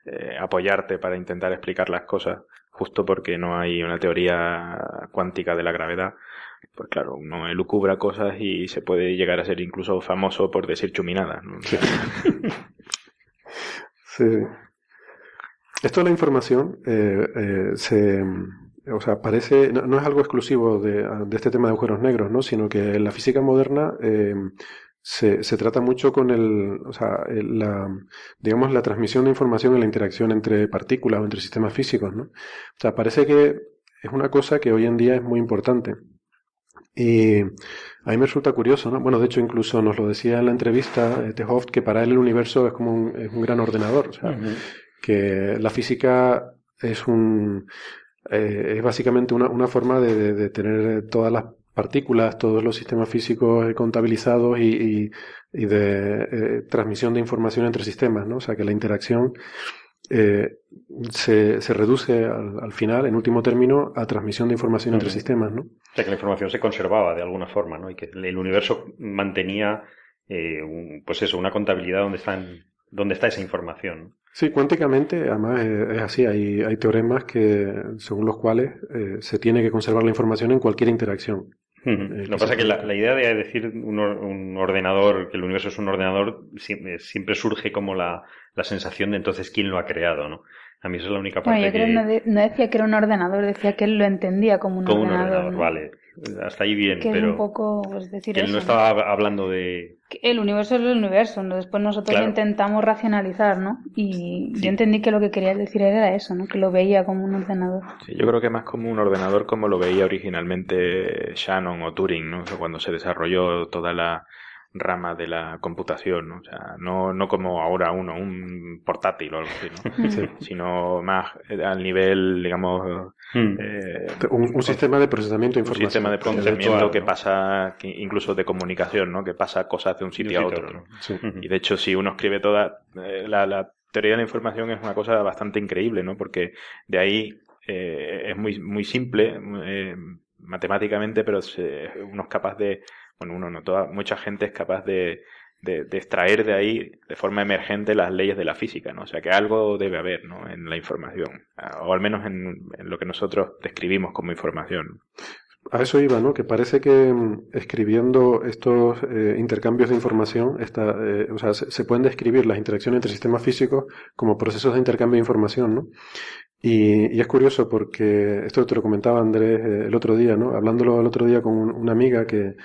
eh, apoyarte para intentar explicar las cosas, justo porque no hay una teoría cuántica de la gravedad, pues claro, uno elucubra cosas y se puede llegar a ser incluso famoso por decir chuminadas, ¿no? Sí. Sí, sí. Esto de la información eh, eh, se... O sea, parece, no, no es algo exclusivo de, de este tema de agujeros negros, ¿no? Sino que en la física moderna eh, se, se trata mucho con el, o sea, el, la, digamos, la transmisión de información y la interacción entre partículas o entre sistemas físicos, ¿no? O sea, parece que es una cosa que hoy en día es muy importante. Y a mí me resulta curioso, ¿no? Bueno, de hecho, incluso nos lo decía en la entrevista T. Hooft, que para él el universo es como un, es un gran ordenador, o sea, uh-huh. que la física es un... Eh, es básicamente una, una forma de, de, de tener todas las partículas, todos los sistemas físicos contabilizados y, y, y de eh, transmisión de información entre sistemas, ¿no? O sea, que la interacción eh, se, se reduce al, al final, en último término, a transmisión de información uh-huh. entre sistemas, ¿no? O sea, que la información se conservaba de alguna forma, ¿no? Y que el universo mantenía, eh, un, pues eso, una contabilidad donde están... ¿Dónde está esa información? Sí, cuánticamente, además es así, hay, hay teoremas que según los cuales eh, se tiene que conservar la información en cualquier interacción. Uh-huh. eh, Lo que pasa es que la, la idea de decir un, or, un ordenador, que el universo es un ordenador, siempre, siempre surge como la, la sensación de entonces quién lo ha creado, ¿no? A mí esa es la única parte bueno, yo creo que... No, de, no decía que era un ordenador, decía que él lo entendía como un como ordenador. Como un ordenador, ¿no? Vale. Hasta ahí bien, que pero... Que un poco, pues, decir que él eso, no estaba ¿no? hablando de... Que el universo es el universo, ¿no? Después nosotros claro. intentamos racionalizar, ¿no? Y sí. yo entendí que lo que quería decir era eso, ¿no? Que lo veía como un ordenador. Sí, yo creo que más como un ordenador como lo veía originalmente Shannon o Turing, ¿no? O sea, cuando se desarrolló toda la rama de la computación, ¿no? O sea, no, no como ahora uno, un portátil o algo así, ¿no? Sí. Sino más al nivel, digamos... Hmm. Eh, un, un sistema de procesamiento de información. Un sistema de procesamiento que pasa, que incluso de comunicación, ¿no? Que pasa cosas de un sitio, de un sitio a otro, otro. ¿no? Sí. Y de hecho, si uno escribe toda... Eh, la, la teoría de la información es una cosa bastante increíble, ¿no? Porque de ahí eh, es muy, muy simple eh, matemáticamente, pero se, uno es capaz de... Bueno, uno no, toda, mucha gente es capaz de, de, de extraer de ahí de forma emergente las leyes de la física, ¿no? O sea, que algo debe haber, ¿no? En la información, o al menos en, en lo que nosotros describimos como información. A eso iba, ¿no? Que parece que escribiendo estos eh, intercambios de información, esta, eh, o sea, se, se pueden describir las interacciones entre sistemas físicos como procesos de intercambio de información, ¿no? Y, y es curioso porque, esto te lo comentaba Andrés eh, el otro día, ¿no? Hablándolo el otro día con un, una amiga que...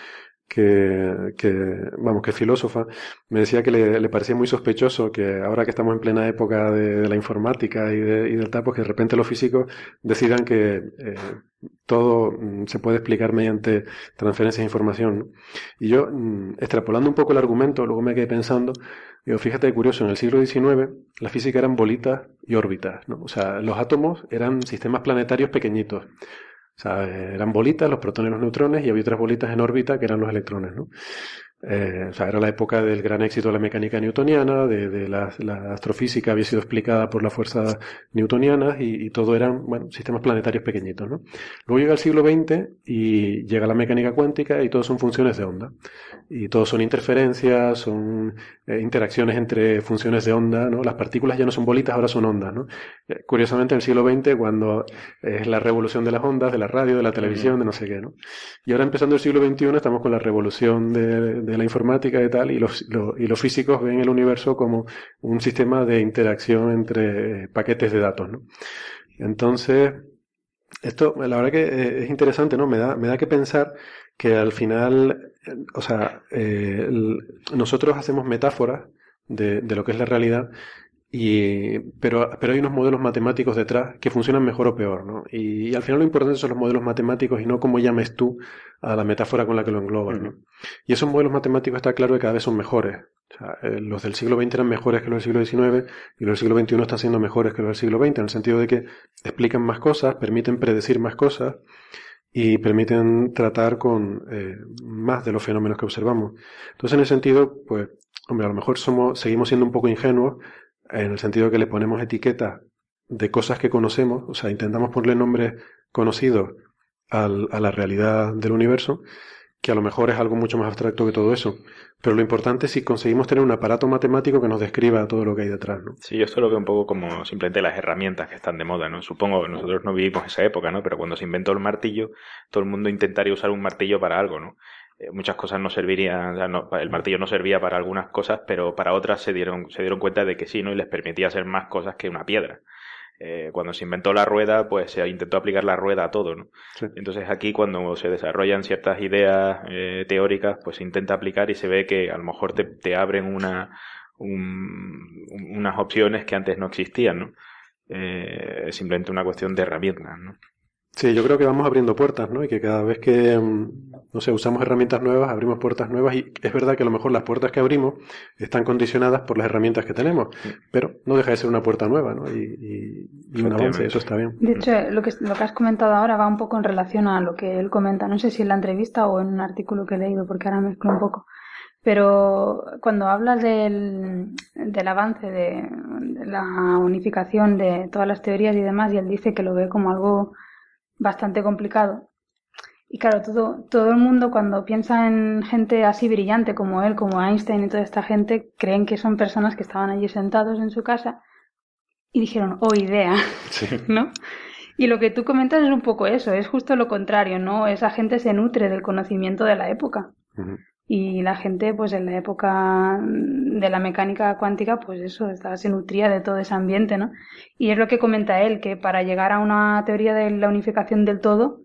Que, que, vamos, que es filósofa, me decía que le, le parecía muy sospechoso que ahora que estamos en plena época de, de la informática y, de, y del tal, pues que de repente los físicos decidan que eh, todo se puede explicar mediante transferencias de información, ¿no? Y yo, extrapolando un poco el argumento, luego me quedé pensando, digo, fíjate, curioso, en el siglo diecinueve la física eran bolitas y órbitas, ¿no? O sea, los átomos eran sistemas planetarios pequeñitos. O sea, eran bolitas, los protones y los neutrones, y había otras bolitas en órbita que eran los electrones, ¿no? Eh, o sea, era la época del gran éxito de la mecánica newtoniana, de, de la, la astrofísica había sido explicada por las fuerzas newtonianas y, y todo eran, bueno, sistemas planetarios pequeñitos, ¿no? Luego llega el siglo veinte y llega la mecánica cuántica y todo son funciones de onda. Y todo son interferencias, son eh, interacciones entre funciones de onda, ¿no? Las partículas ya no son bolitas, ahora son ondas, ¿no? Eh, curiosamente, en el siglo veinte, cuando es la revolución de las ondas, de la radio, de la televisión, de no sé qué, ¿no? Y ahora empezando el siglo veintiuno estamos con la revolución de... de de la informática y tal, y los, lo, y los físicos ven el universo como un sistema de interacción entre paquetes de datos, ¿no? Entonces, esto, la verdad que es interesante, ¿no? Me da, me da que pensar que al final, o sea, eh, nosotros hacemos metáforas de, de lo que es la realidad, y pero, pero hay unos modelos matemáticos detrás que funcionan mejor o peor, ¿no? Y, y al final lo importante son los modelos matemáticos y no cómo llames tú a la metáfora con la que lo englobas, ¿no? Uh-huh. Y esos modelos matemáticos está claro que cada vez son mejores. O sea, eh, los del siglo veinte eran mejores que los del siglo diecinueve y los del siglo veintiuno están siendo mejores que los del siglo veinte en el sentido de que explican más cosas, permiten predecir más cosas y permiten tratar con eh, más de los fenómenos que observamos. Entonces, en ese sentido, pues, hombre, a lo mejor somos, seguimos siendo un poco ingenuos en el sentido que le ponemos etiquetas de cosas que conocemos, o sea, intentamos ponerle nombres conocidos al, a la realidad del universo, que a lo mejor es algo mucho más abstracto que todo eso. Pero lo importante es si conseguimos tener un aparato matemático que nos describa todo lo que hay detrás, ¿no? Sí, yo esto lo veo un poco como simplemente las herramientas que están de moda, ¿no? Supongo que nosotros no vivimos esa época, ¿no? Pero cuando se inventó el martillo, todo el mundo intentaría usar un martillo para algo, ¿no? Eh, muchas cosas no servirían, o sea, no, el martillo no servía para algunas cosas, pero para otras se dieron, se dieron cuenta de que sí, ¿no? Y les permitía hacer más cosas que una piedra. Eh, cuando se inventó la rueda, pues se intentó aplicar la rueda a todo, ¿no? Sí. Entonces aquí cuando se desarrollan ciertas ideas eh, teóricas, pues se intenta aplicar y se ve que a lo mejor te, te abren una, un, unas opciones que antes no existían, ¿no? Eh, es simplemente una cuestión de herramientas, ¿no? Sí, yo creo que vamos abriendo puertas, ¿no? Y que cada vez que, no sé, usamos herramientas nuevas, abrimos puertas nuevas, y es verdad que a lo mejor las puertas que abrimos están condicionadas por las herramientas que tenemos, pero no deja de ser una puerta nueva, ¿no? Y, y, y un avance, eso está bien. De hecho, lo que, lo que has comentado ahora va un poco en relación a lo que él comenta, no sé si en la entrevista o en un artículo que he leído, porque ahora mezclo un poco, pero cuando hablas del, del avance, de, de la unificación de todas las teorías y demás, y él dice que lo ve como algo bastante complicado. Y claro, todo, todo el mundo cuando piensa en gente así brillante como él, como Einstein y toda esta gente, creen que son personas que estaban allí sentados en su casa y dijeron, oh, idea, sí, ¿no? Y lo que tú comentas es un poco eso, es justo lo contrario, ¿no? Esa gente se nutre del conocimiento de la época. Uh-huh. Y la gente, pues en la época de la mecánica cuántica, pues eso, estaba, se nutría de todo ese ambiente, ¿no? Y es lo que comenta él, que para llegar a una teoría de la unificación del todo,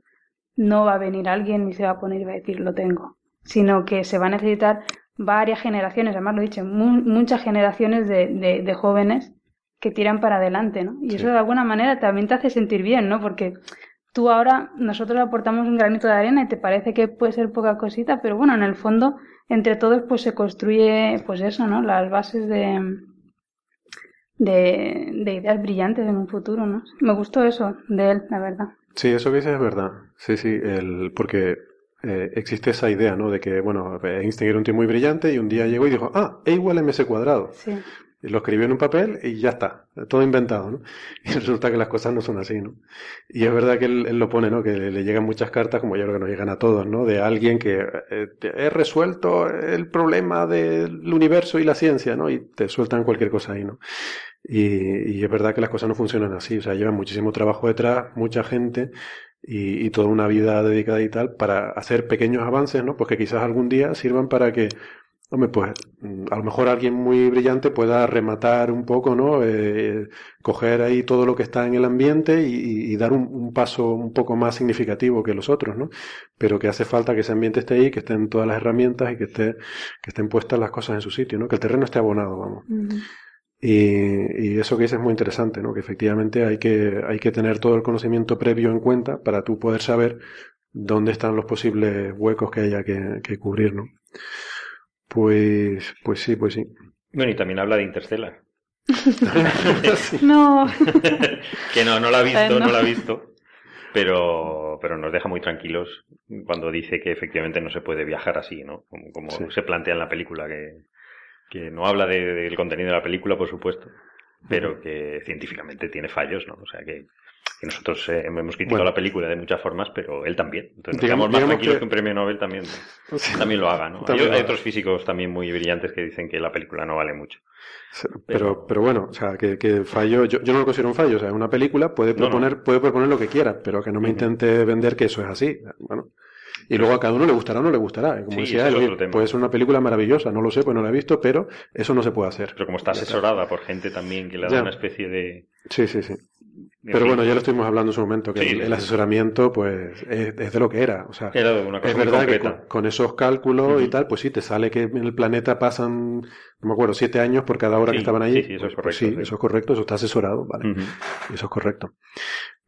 no va a venir alguien y se va a poner y va a decir, lo tengo. Sino que se va a necesitar varias generaciones, además lo he dicho, mu- muchas generaciones de, de, de jóvenes que tiran para adelante, ¿no? Y sí, eso de alguna manera también te hace sentir bien, ¿no? Porque tú ahora, nosotros aportamos un granito de arena y te parece que puede ser poca cosita, pero bueno, en el fondo, entre todos, pues se construye, pues eso, ¿no? Las bases de, de, de ideas brillantes en un futuro, ¿no? Me gustó eso de él, la verdad. Sí, eso que dices es verdad. Sí, sí, el, porque eh, existe esa idea, ¿no? De que, bueno, Einstein era un tío muy brillante y un día llegó y dijo, ah, E igual a eme ce cuadrado. Sí. Lo escribió en un papel y ya está, todo inventado, ¿no? Y resulta que las cosas no son así, ¿no? Y es verdad que él, él lo pone, ¿no? Que le llegan muchas cartas, como yo creo que nos llegan a todos, ¿no? De alguien que eh, he resuelto el problema del universo y la ciencia, ¿no? Y te sueltan cualquier cosa ahí, ¿no? Y, y es verdad que las cosas no funcionan así, o sea, llevan muchísimo trabajo detrás, mucha gente y, y toda una vida dedicada y tal para hacer pequeños avances, ¿no? Pues que quizás algún día sirvan para que, hombre, pues a lo mejor alguien muy brillante pueda rematar un poco, ¿no? Eh, coger ahí todo lo que está en el ambiente y, y dar un, un paso un poco más significativo que los otros, ¿no? Pero que hace falta que ese ambiente esté ahí, que estén todas las herramientas y que esté, que estén puestas las cosas en su sitio, ¿no? Que el terreno esté abonado, vamos. Uh-huh. Y, y eso que dices es muy interesante, ¿no? Que efectivamente hay que, hay que tener todo el conocimiento previo en cuenta para tú poder saber dónde están los posibles huecos que haya que, que cubrir, ¿no? Pues, pues sí, pues sí. Bueno, y también habla de Interstellar. No. Que no, no la ha visto, eh, no. no la ha visto. Pero, pero nos deja muy tranquilos cuando dice que efectivamente no se puede viajar así, ¿no? Como, como sí, se plantea en la película, que, que no habla de, del contenido de la película, por supuesto, pero que científicamente tiene fallos, ¿no? O sea que, que nosotros eh, hemos criticado, bueno, la película de muchas formas, pero él también. Entonces nos digamos, quedamos más tranquilos que... que un premio Nobel también, ¿no? Sí, también lo haga, ¿no? También hay, hay otros físicos también muy brillantes que dicen que la película no vale mucho. Pero, pero, pero bueno, o sea, que, que fallo, yo, yo no lo considero un fallo, o sea, una película puede proponer, no, no. puede proponer lo que quiera, pero que no me intente vender que eso es así, bueno. Y luego a cada uno le gustará o no le gustará. Como sí, decía, es él, puede ser una película maravillosa, no lo sé, pues no la he visto, pero eso no se puede hacer. Pero como está asesorada por gente también que le da ya una especie de... Sí, sí, sí. Pero bueno, ya lo estuvimos hablando en su momento, que sí, el, el asesoramiento pues es, es de lo que era. O sea, era una cosa es verdad concreta, que con, con esos cálculos, uh-huh, y tal, pues sí, te sale que en el planeta pasan, no me acuerdo, siete años por cada hora, sí, que estaban allí. Sí, sí, eso es correcto. Pues sí, sí, eso es correcto, eso está asesorado, vale. Uh-huh. Eso es correcto.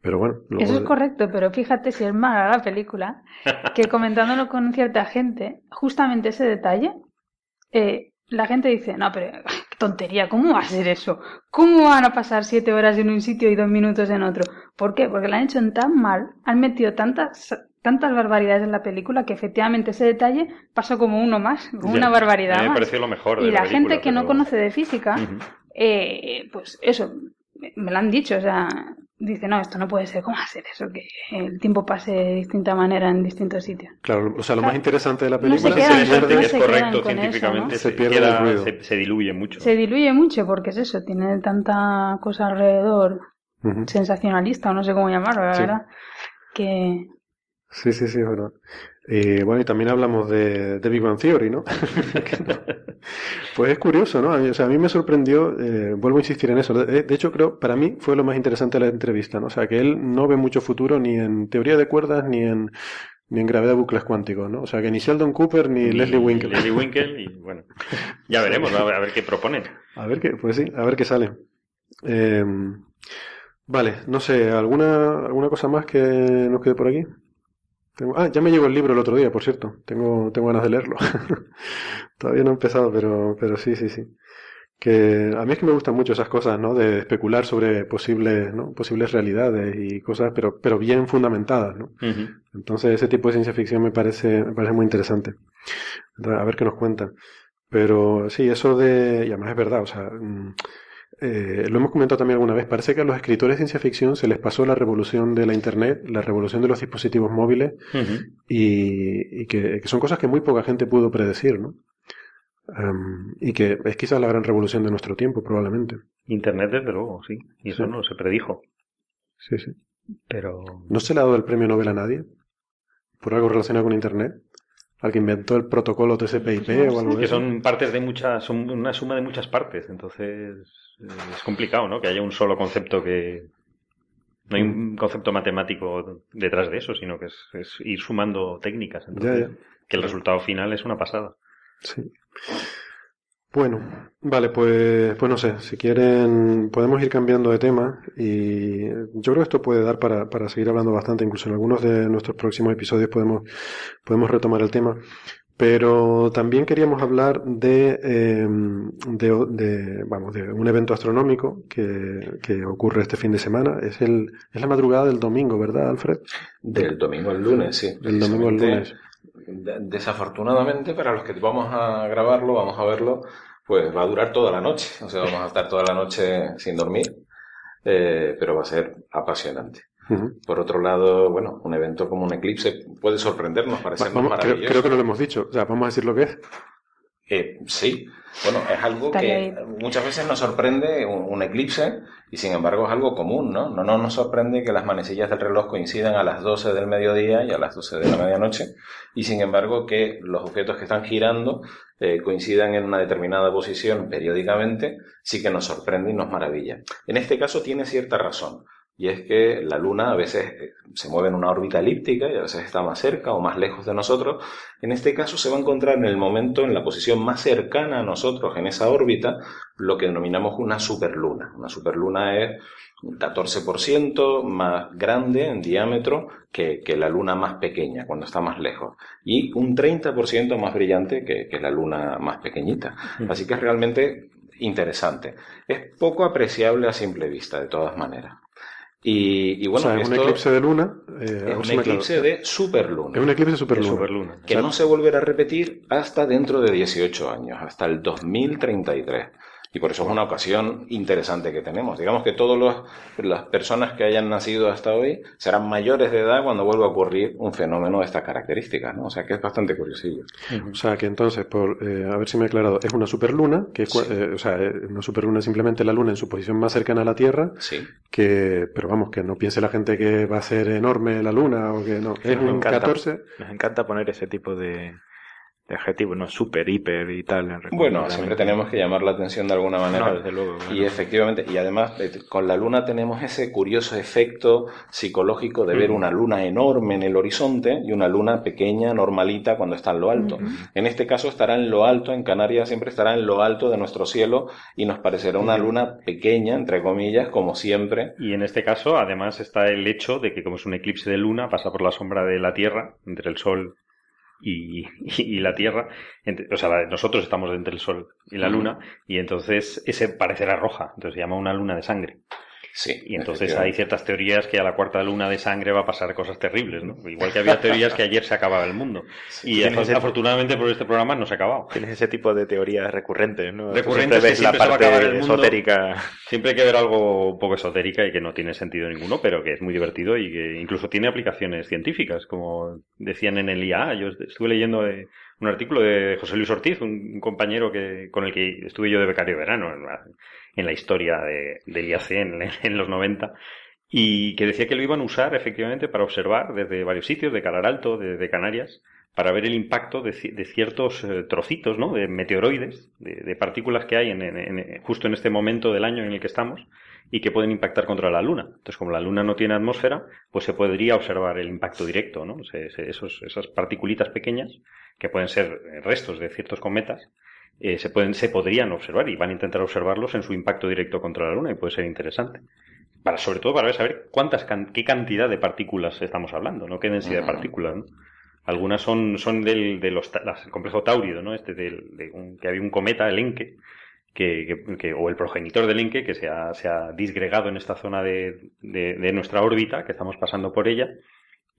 Pero bueno, luego... Eso es correcto, pero fíjate si es mala la película, que comentándolo con cierta gente, justamente ese detalle, eh, la gente dice, no, pero qué tontería, ¿cómo va a ser eso? ¿Cómo van a pasar siete horas en un sitio y dos minutos en otro? ¿Por qué? Porque la han hecho tan mal, han metido tantas tantas barbaridades en la película que efectivamente ese detalle pasó como uno más, como ya, una barbaridad. A mí me pareció lo mejor de la película. Y la gente que pero... no conoce de física, uh-huh, eh, pues eso, me lo han dicho, o sea... dice, no, esto no puede ser, ¿cómo hacer eso? Que el tiempo pase de distinta manera en distintos sitios. Claro, o sea, lo claro. más interesante de la película no se quedan, es que no es se correcto científicamente, eso, ¿no? se pierde queda, el ruido. Se, se diluye mucho. Se diluye mucho porque es eso, tiene tanta cosa alrededor, uh-huh. sensacionalista, o no sé cómo llamarlo, la sí. verdad, que... Sí, sí, sí, es verdad. Eh, bueno, y también hablamos de, de Big Bang Theory, ¿no? Pues es curioso, ¿no? A mí, o sea, a mí me sorprendió, eh, vuelvo a insistir en eso. De, de hecho, creo, para mí fue lo más interesante de la entrevista, ¿no? O sea, que él no ve mucho futuro ni en teoría de cuerdas ni en ni en gravedad de bucles cuánticos, ¿no? O sea, que ni Sheldon Cooper ni, ni Leslie Winkle. Leslie Winkle y, bueno, ya veremos, a ver, a ver qué proponen. A ver qué, pues sí, a ver qué sale. Eh, vale, no sé, ¿alguna, alguna cosa más que nos quede por aquí? Ah, ya me llegó el libro el otro día, por cierto. Tengo, tengo ganas de leerlo. Todavía no he empezado, pero, pero sí, sí, sí. Que a mí es que me gustan mucho esas cosas, ¿no? De especular sobre posibles, ¿no? Posibles realidades y cosas, pero, pero bien fundamentadas, ¿no? Uh-huh. Entonces ese tipo de ciencia ficción me parece, me parece muy interesante. A ver qué nos cuentan. Pero sí, eso de, y además es verdad, o sea. Mmm... Eh, lo hemos comentado también alguna vez, parece que a los escritores de ciencia ficción se les pasó la revolución de la internet, la revolución de los dispositivos móviles, uh-huh. y, y que, que son cosas que muy poca gente pudo predecir, ¿no? Um, y que es quizás la gran revolución de nuestro tiempo, probablemente. Internet, desde luego, sí, y eso sí. no se predijo. Sí, sí. Pero... ¿No se le ha dado el premio Nobel a nadie? ¿Por algo relacionado con internet? Al que inventó el protocolo T C P I P pues o algo así. Que son partes de muchas, son una suma de muchas partes, entonces es complicado, ¿no? Que haya un solo concepto que no hay un concepto matemático detrás de eso, sino que es, es ir sumando técnicas, entonces ya, ya. que el resultado final es una pasada. Sí. Bueno, vale, pues, pues no sé, si quieren podemos ir cambiando de tema y yo creo que esto puede dar para, para seguir hablando bastante, incluso en algunos de nuestros próximos episodios podemos, podemos retomar el tema, pero también queríamos hablar de, eh, de, de, vamos, de un evento astronómico que, que ocurre este fin de semana, es el es la madrugada del domingo, ¿verdad, Alfred? Del domingo al lunes, sí. Del domingo al lunes. Desafortunadamente para los que vamos a grabarlo, vamos a verlo, pues va a durar toda la noche, o sea, vamos a estar toda la noche sin dormir, eh, pero va a ser apasionante. Uh-huh. Por otro lado, bueno, un evento como un eclipse puede sorprendernos, parecernos maravilloso. Creo, creo que no lo hemos dicho, o sea, vamos a decir lo que es. Eh, sí, bueno, es algo que muchas veces nos sorprende un, un eclipse y sin embargo es algo común, ¿no? No, no nos sorprende que las manecillas del reloj coincidan a las doce del mediodía y a las doce de la medianoche y sin embargo que los objetos que están girando eh, coincidan en una determinada posición periódicamente, sí que nos sorprende y nos maravilla. En este caso tiene cierta razón. Y es que la Luna a veces se mueve en una órbita elíptica y a veces está más cerca o más lejos de nosotros. En este caso se va a encontrar en el momento, en la posición más cercana a nosotros en esa órbita, lo que denominamos una superluna. Una superluna es un catorce por ciento más grande en diámetro que, que la Luna más pequeña, cuando está más lejos. Y un treinta por ciento más brillante que, que la Luna más pequeñita. Así que es realmente interesante. Es poco apreciable a simple vista, de todas maneras. Y, y bueno, o sea, es un eclipse de luna. Eh, es un eclipse de superluna. Es un eclipse de superluna. De superluna. Que o sea, no se volverá a repetir hasta dentro de dieciocho años, hasta el dos mil treinta y tres. Y por eso es una ocasión interesante que tenemos. Digamos que todas las personas que hayan nacido hasta hoy serán mayores de edad cuando vuelva a ocurrir un fenómeno de estas características, ¿no? O sea, que es bastante curiosillo. Uh-huh. O sea, que entonces, por, eh, a ver si me he aclarado, es una superluna, que es, sí. eh, o sea, una superluna es simplemente la Luna en su posición más cercana a la Tierra, sí. que, pero vamos, que no piense la gente que va a ser enorme la Luna o que no. Es nos un encanta, catorce. Nos encanta poner ese tipo de... de adjetivo, no súper, hiper y tal. Bueno, siempre tenemos que llamar la atención de alguna manera. No, desde luego. Bueno. Y efectivamente, y además con la Luna tenemos ese curioso efecto psicológico de mm. ver una Luna enorme en el horizonte y una Luna pequeña, normalita, cuando está en lo alto. Mm-hmm. En este caso estará en lo alto, en Canarias siempre estará en lo alto de nuestro cielo y nos parecerá una mm. Luna pequeña, entre comillas, como siempre. Y en este caso, además, está el hecho de que como es un eclipse de Luna, pasa por la sombra de la Tierra, entre el Sol Y, y, y la Tierra, entre, o sea, nosotros estamos entre el Sol y la Luna, y entonces ese parecerá roja, entonces se llama una luna de sangre. Sí, y entonces hay ciertas teorías que a la cuarta luna de sangre va a pasar cosas terribles, ¿no? Igual que había teorías que ayer se acababa el mundo. Sí, y afortunadamente ese... por este programa no se ha acabado. Tienes ese tipo de teorías recurrentes, ¿no? Recurrentes que siempre se va a acabar el mundo. Esotérica. Siempre hay que ver algo un poco esotérica y que no tiene sentido ninguno, pero que es muy divertido y que incluso tiene aplicaciones científicas, como decían en el I A A. Yo estuve leyendo de... un artículo de José Luis Ortiz, un compañero que con el que estuve yo de becario de verano en la, en la historia de, del I A C en, en los noventa, y que decía que lo iban a usar efectivamente para observar desde varios sitios, de Calar Alto, de, de Canarias, para ver el impacto de, de ciertos trocitos, ¿no?, de meteoroides, de, de partículas que hay en, en, en, justo en este momento del año en el que estamos y que pueden impactar contra la Luna. Entonces, como la Luna no tiene atmósfera, pues se podría observar el impacto directo, ¿no? Se, se, esos, esas particulitas pequeñas que pueden ser restos de ciertos cometas, eh, se pueden, se podrían observar y van a intentar observarlos en su impacto directo contra la Luna, y puede ser interesante. Para, sobre todo para saber cuántas, qué cantidad de partículas estamos hablando, ¿no? Qué densidad uh-huh. de partículas, ¿no? Algunas son, son del, de los, del complejo táurido, ¿no? Este del, de un, que había un cometa, el Enke, que, que, que, o el progenitor del Enke, que se ha, se ha disgregado en esta zona de, de, de nuestra órbita, que estamos pasando por ella.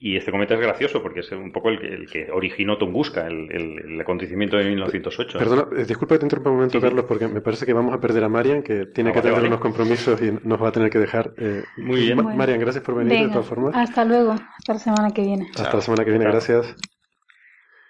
Y este cometa es gracioso porque es un poco el, el que originó Tunguska, el, el, el acontecimiento de mil novecientos ocho. Perdona, ¿no? Disculpa que te interrumpa un momento, sí, Carlos, porque me parece que vamos a perder a Marian, que tiene no, que tener vale. unos compromisos y nos va a tener que dejar. Eh, Muy bien. Ma- bueno. Marian, gracias por venir. Venga, de todas formas. Hasta luego, hasta la semana que viene. Hasta claro, la semana que viene, claro. Gracias.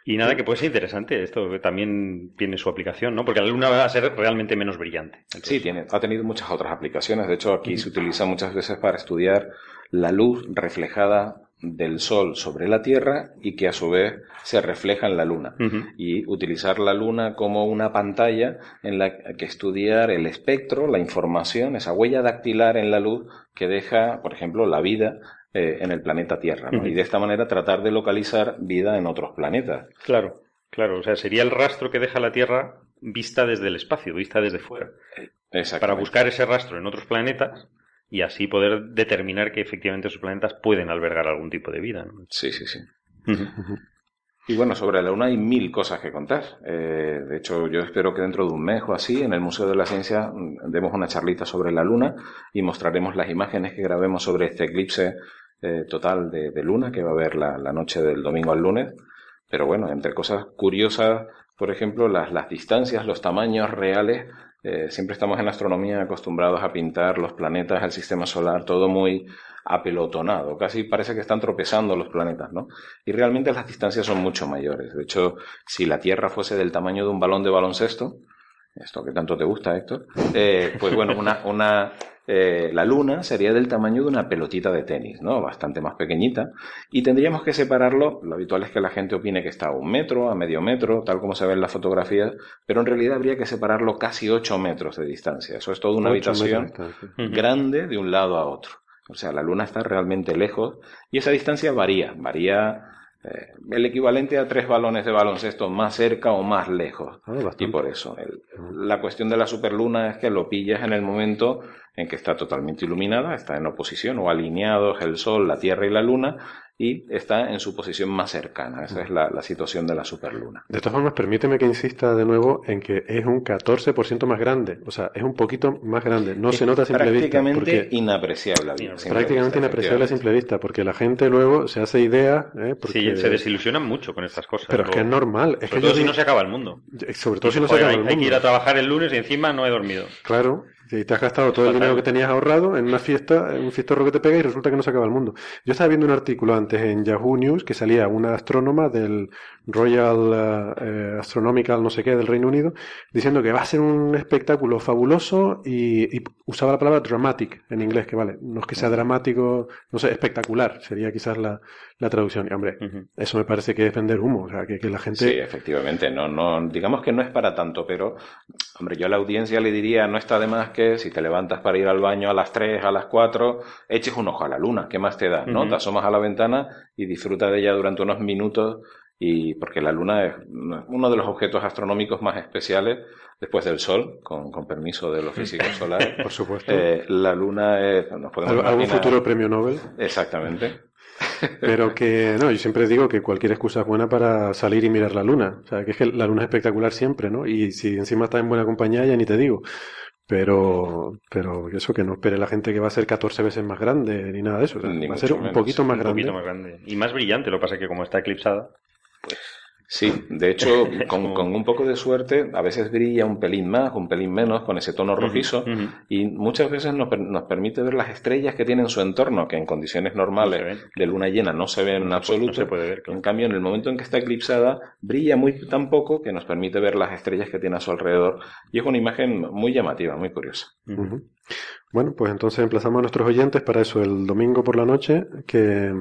Y nada, que puede ser interesante, esto también tiene su aplicación, ¿no? Porque la luna va a ser realmente menos brillante. Entonces... Sí, tiene, ha tenido muchas otras aplicaciones. De hecho, aquí se utiliza muchas veces para estudiar la luz reflejada del Sol sobre la Tierra y que a su vez se refleja en la Luna. Uh-huh. Y utilizar la Luna como una pantalla en la que estudiar el espectro, la información, esa huella dactilar en la luz que deja, por ejemplo, la vida eh, en el planeta Tierra, ¿no? Uh-huh. Y de esta manera tratar de localizar vida en otros planetas. Claro, claro. O sea, sería el rastro que deja la Tierra vista desde el espacio, vista desde fuera. Exacto. Para buscar ese rastro en otros planetas y así poder determinar que efectivamente esos planetas pueden albergar algún tipo de vida, ¿no? Sí, sí, sí. Y bueno, sobre la Luna hay mil cosas que contar. Eh, de hecho, yo espero que dentro de un mes o así, en el Museo de la Ciencia, demos una charlita sobre la Luna y mostraremos las imágenes que grabemos sobre este eclipse eh, total de, de Luna que va a haber la, la noche del domingo al lunes. Pero bueno, entre cosas curiosas, por ejemplo, las, las distancias, los tamaños reales. Eh, siempre estamos en la astronomía acostumbrados a pintar los planetas, el sistema solar, todo muy apelotonado. Casi parece que están tropezando los planetas, ¿no? Y realmente las distancias son mucho mayores. De hecho, si la Tierra fuese del tamaño de un balón de baloncesto, esto que tanto te gusta, Héctor, eh, pues bueno, una, una eh, la Luna sería del tamaño de una pelotita de tenis, ¿no? Bastante más pequeñita. Y tendríamos que separarlo. Lo habitual es que la gente opine que está a un metro, a medio metro, tal como se ve en las fotografías, pero en realidad habría que separarlo casi ocho metros de distancia. Eso es toda una habitación grande de un lado a otro. O sea, la Luna está realmente lejos y esa distancia varía, varía... Eh, el equivalente a tres balones de baloncesto más cerca o más lejos. Ah, y por eso el, la cuestión de la superluna es que lo pillas en el momento en que está totalmente iluminada, está en oposición o alineados el Sol, la Tierra y la Luna, y está en su posición más cercana. Esa es la, la situación de la superluna. De todas formas, permíteme que insista de nuevo en que es un catorce por ciento más grande. O sea, es un poquito más grande. No es se nota a simple vista. Prácticamente inapreciable. Prácticamente inapreciable a simple vista, porque la gente luego se hace ideas. ¿eh? Porque... Sí, se desilusionan mucho con estas cosas. Pero es que es normal. Es sobre que todo yo... si no se acaba el mundo. Sobre todo si no se acaba el mundo. Hay que ir a trabajar el lunes y encima no he dormido. Claro. Y te has gastado todo el dinero que tenías ahorrado en una fiesta, en un fiestorro que te pega y resulta que no se acaba el mundo. Yo estaba viendo un artículo antes en Yahoo News que salía una astrónoma del Royal eh, Astronomical no sé qué del Reino Unido diciendo que va a ser un espectáculo fabuloso y, y usaba la palabra dramatic en inglés, que vale, no es que sea dramático, no sé, espectacular sería quizás la, la traducción. Y hombre, uh-huh. eso me parece que es vender humo, o sea, que, que la gente... Sí, efectivamente, no, no, digamos que no es para tanto, pero hombre, yo a la audiencia le diría, no está de más que que si te levantas para ir al baño a las tres, a las cuatro, eches un ojo a la luna, ¿qué más te da? ¿No? Uh-huh. Te asomas a la ventana y disfruta de ella durante unos minutos, y porque la luna es uno de los objetos astronómicos más especiales después del Sol, con, con permiso de los físicos solares. Por supuesto. Eh, la luna es... Nos podemos ¿Algún imaginar... futuro premio Nobel? Exactamente. Pero que, no, yo siempre digo que cualquier excusa es buena para salir y mirar la luna. O sea, que es que la luna es espectacular siempre, ¿no? Y si encima está en buena compañía, ya ni te digo. Pero, pero eso, que no espere la gente que va a ser catorce veces más grande ni nada de eso. O sea, va a ser un, menos, poquito, más un poquito más grande. Y más brillante, lo que pasa es que como está eclipsada, pues... Sí, de hecho, con, con un poco de suerte, a veces brilla un pelín más, un pelín menos, con ese tono rojizo, uh-huh, uh-huh. y muchas veces nos, nos permite ver las estrellas que tienen su entorno, que en condiciones normales no de luna llena no se ven en absoluto. No se puede ver, claro. En cambio, en el momento en que está eclipsada, brilla muy tan poco que nos permite ver las estrellas que tiene a su alrededor. Y es una imagen muy llamativa, muy curiosa. Uh-huh. Bueno, pues entonces emplazamos a nuestros oyentes para eso, el domingo por la noche, que...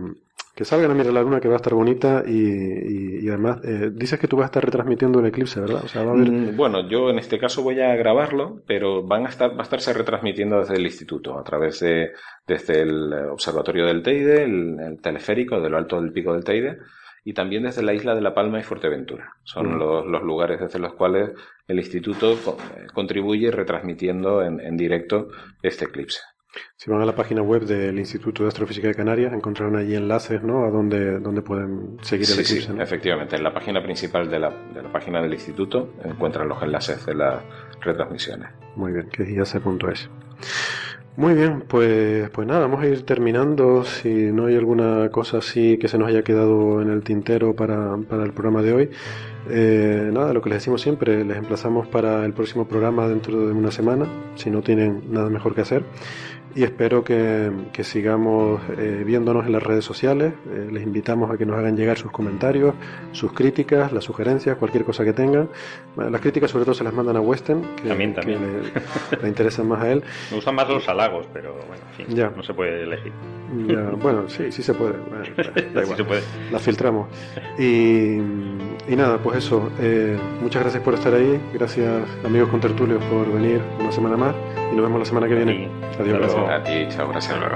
que salgan a mirar la luna, que va a estar bonita, y, y, y además, eh, dices que tú vas a estar retransmitiendo el eclipse, ¿verdad? O sea, va a haber... Bueno, yo en este caso voy a grabarlo, pero van a estar, va a estarse retransmitiendo desde el instituto, a través de, desde el observatorio del Teide, el, el teleférico de lo alto del pico del Teide, y también desde la isla de La Palma y Fuerteventura. Son uh-huh. los, los lugares desde los cuales el instituto contribuye retransmitiendo en, en directo este eclipse. Si van a la página web del Instituto de Astrofísica de Canarias, encontrarán allí enlaces, ¿no?, a donde, donde pueden seguir el sí, eclipse. Sí, ¿no? Efectivamente. En la página principal de la, de la página del Instituto encuentran los enlaces de las retransmisiones. Muy bien, que es i a c punto es. Muy bien, pues, pues nada, vamos a ir terminando. Si no hay alguna cosa así que se nos haya quedado en el tintero para, para el programa de hoy, eh, nada, lo que les decimos siempre, les emplazamos para el próximo programa dentro de una semana, si no tienen nada mejor que hacer. Y espero que, que sigamos eh, viéndonos en las redes sociales. Eh, les invitamos a que nos hagan llegar sus comentarios, sus críticas, las sugerencias, cualquier cosa que tengan. Las críticas sobre todo se las mandan a Westen, que, también, también. que le, le interesan más a él. Me gustan más los halagos, pero bueno, en fin, ya. No se puede elegir. Ya, bueno, sí, sí se puede. Bueno, da igual, sí se puede. Las filtramos. Y, y nada, pues eso. Eh, muchas gracias por estar ahí. Gracias, amigos contertulios, por venir una semana más. Y nos vemos la semana que viene. Sí. Adiós. Gracias. A ti, chao, gracias, luego.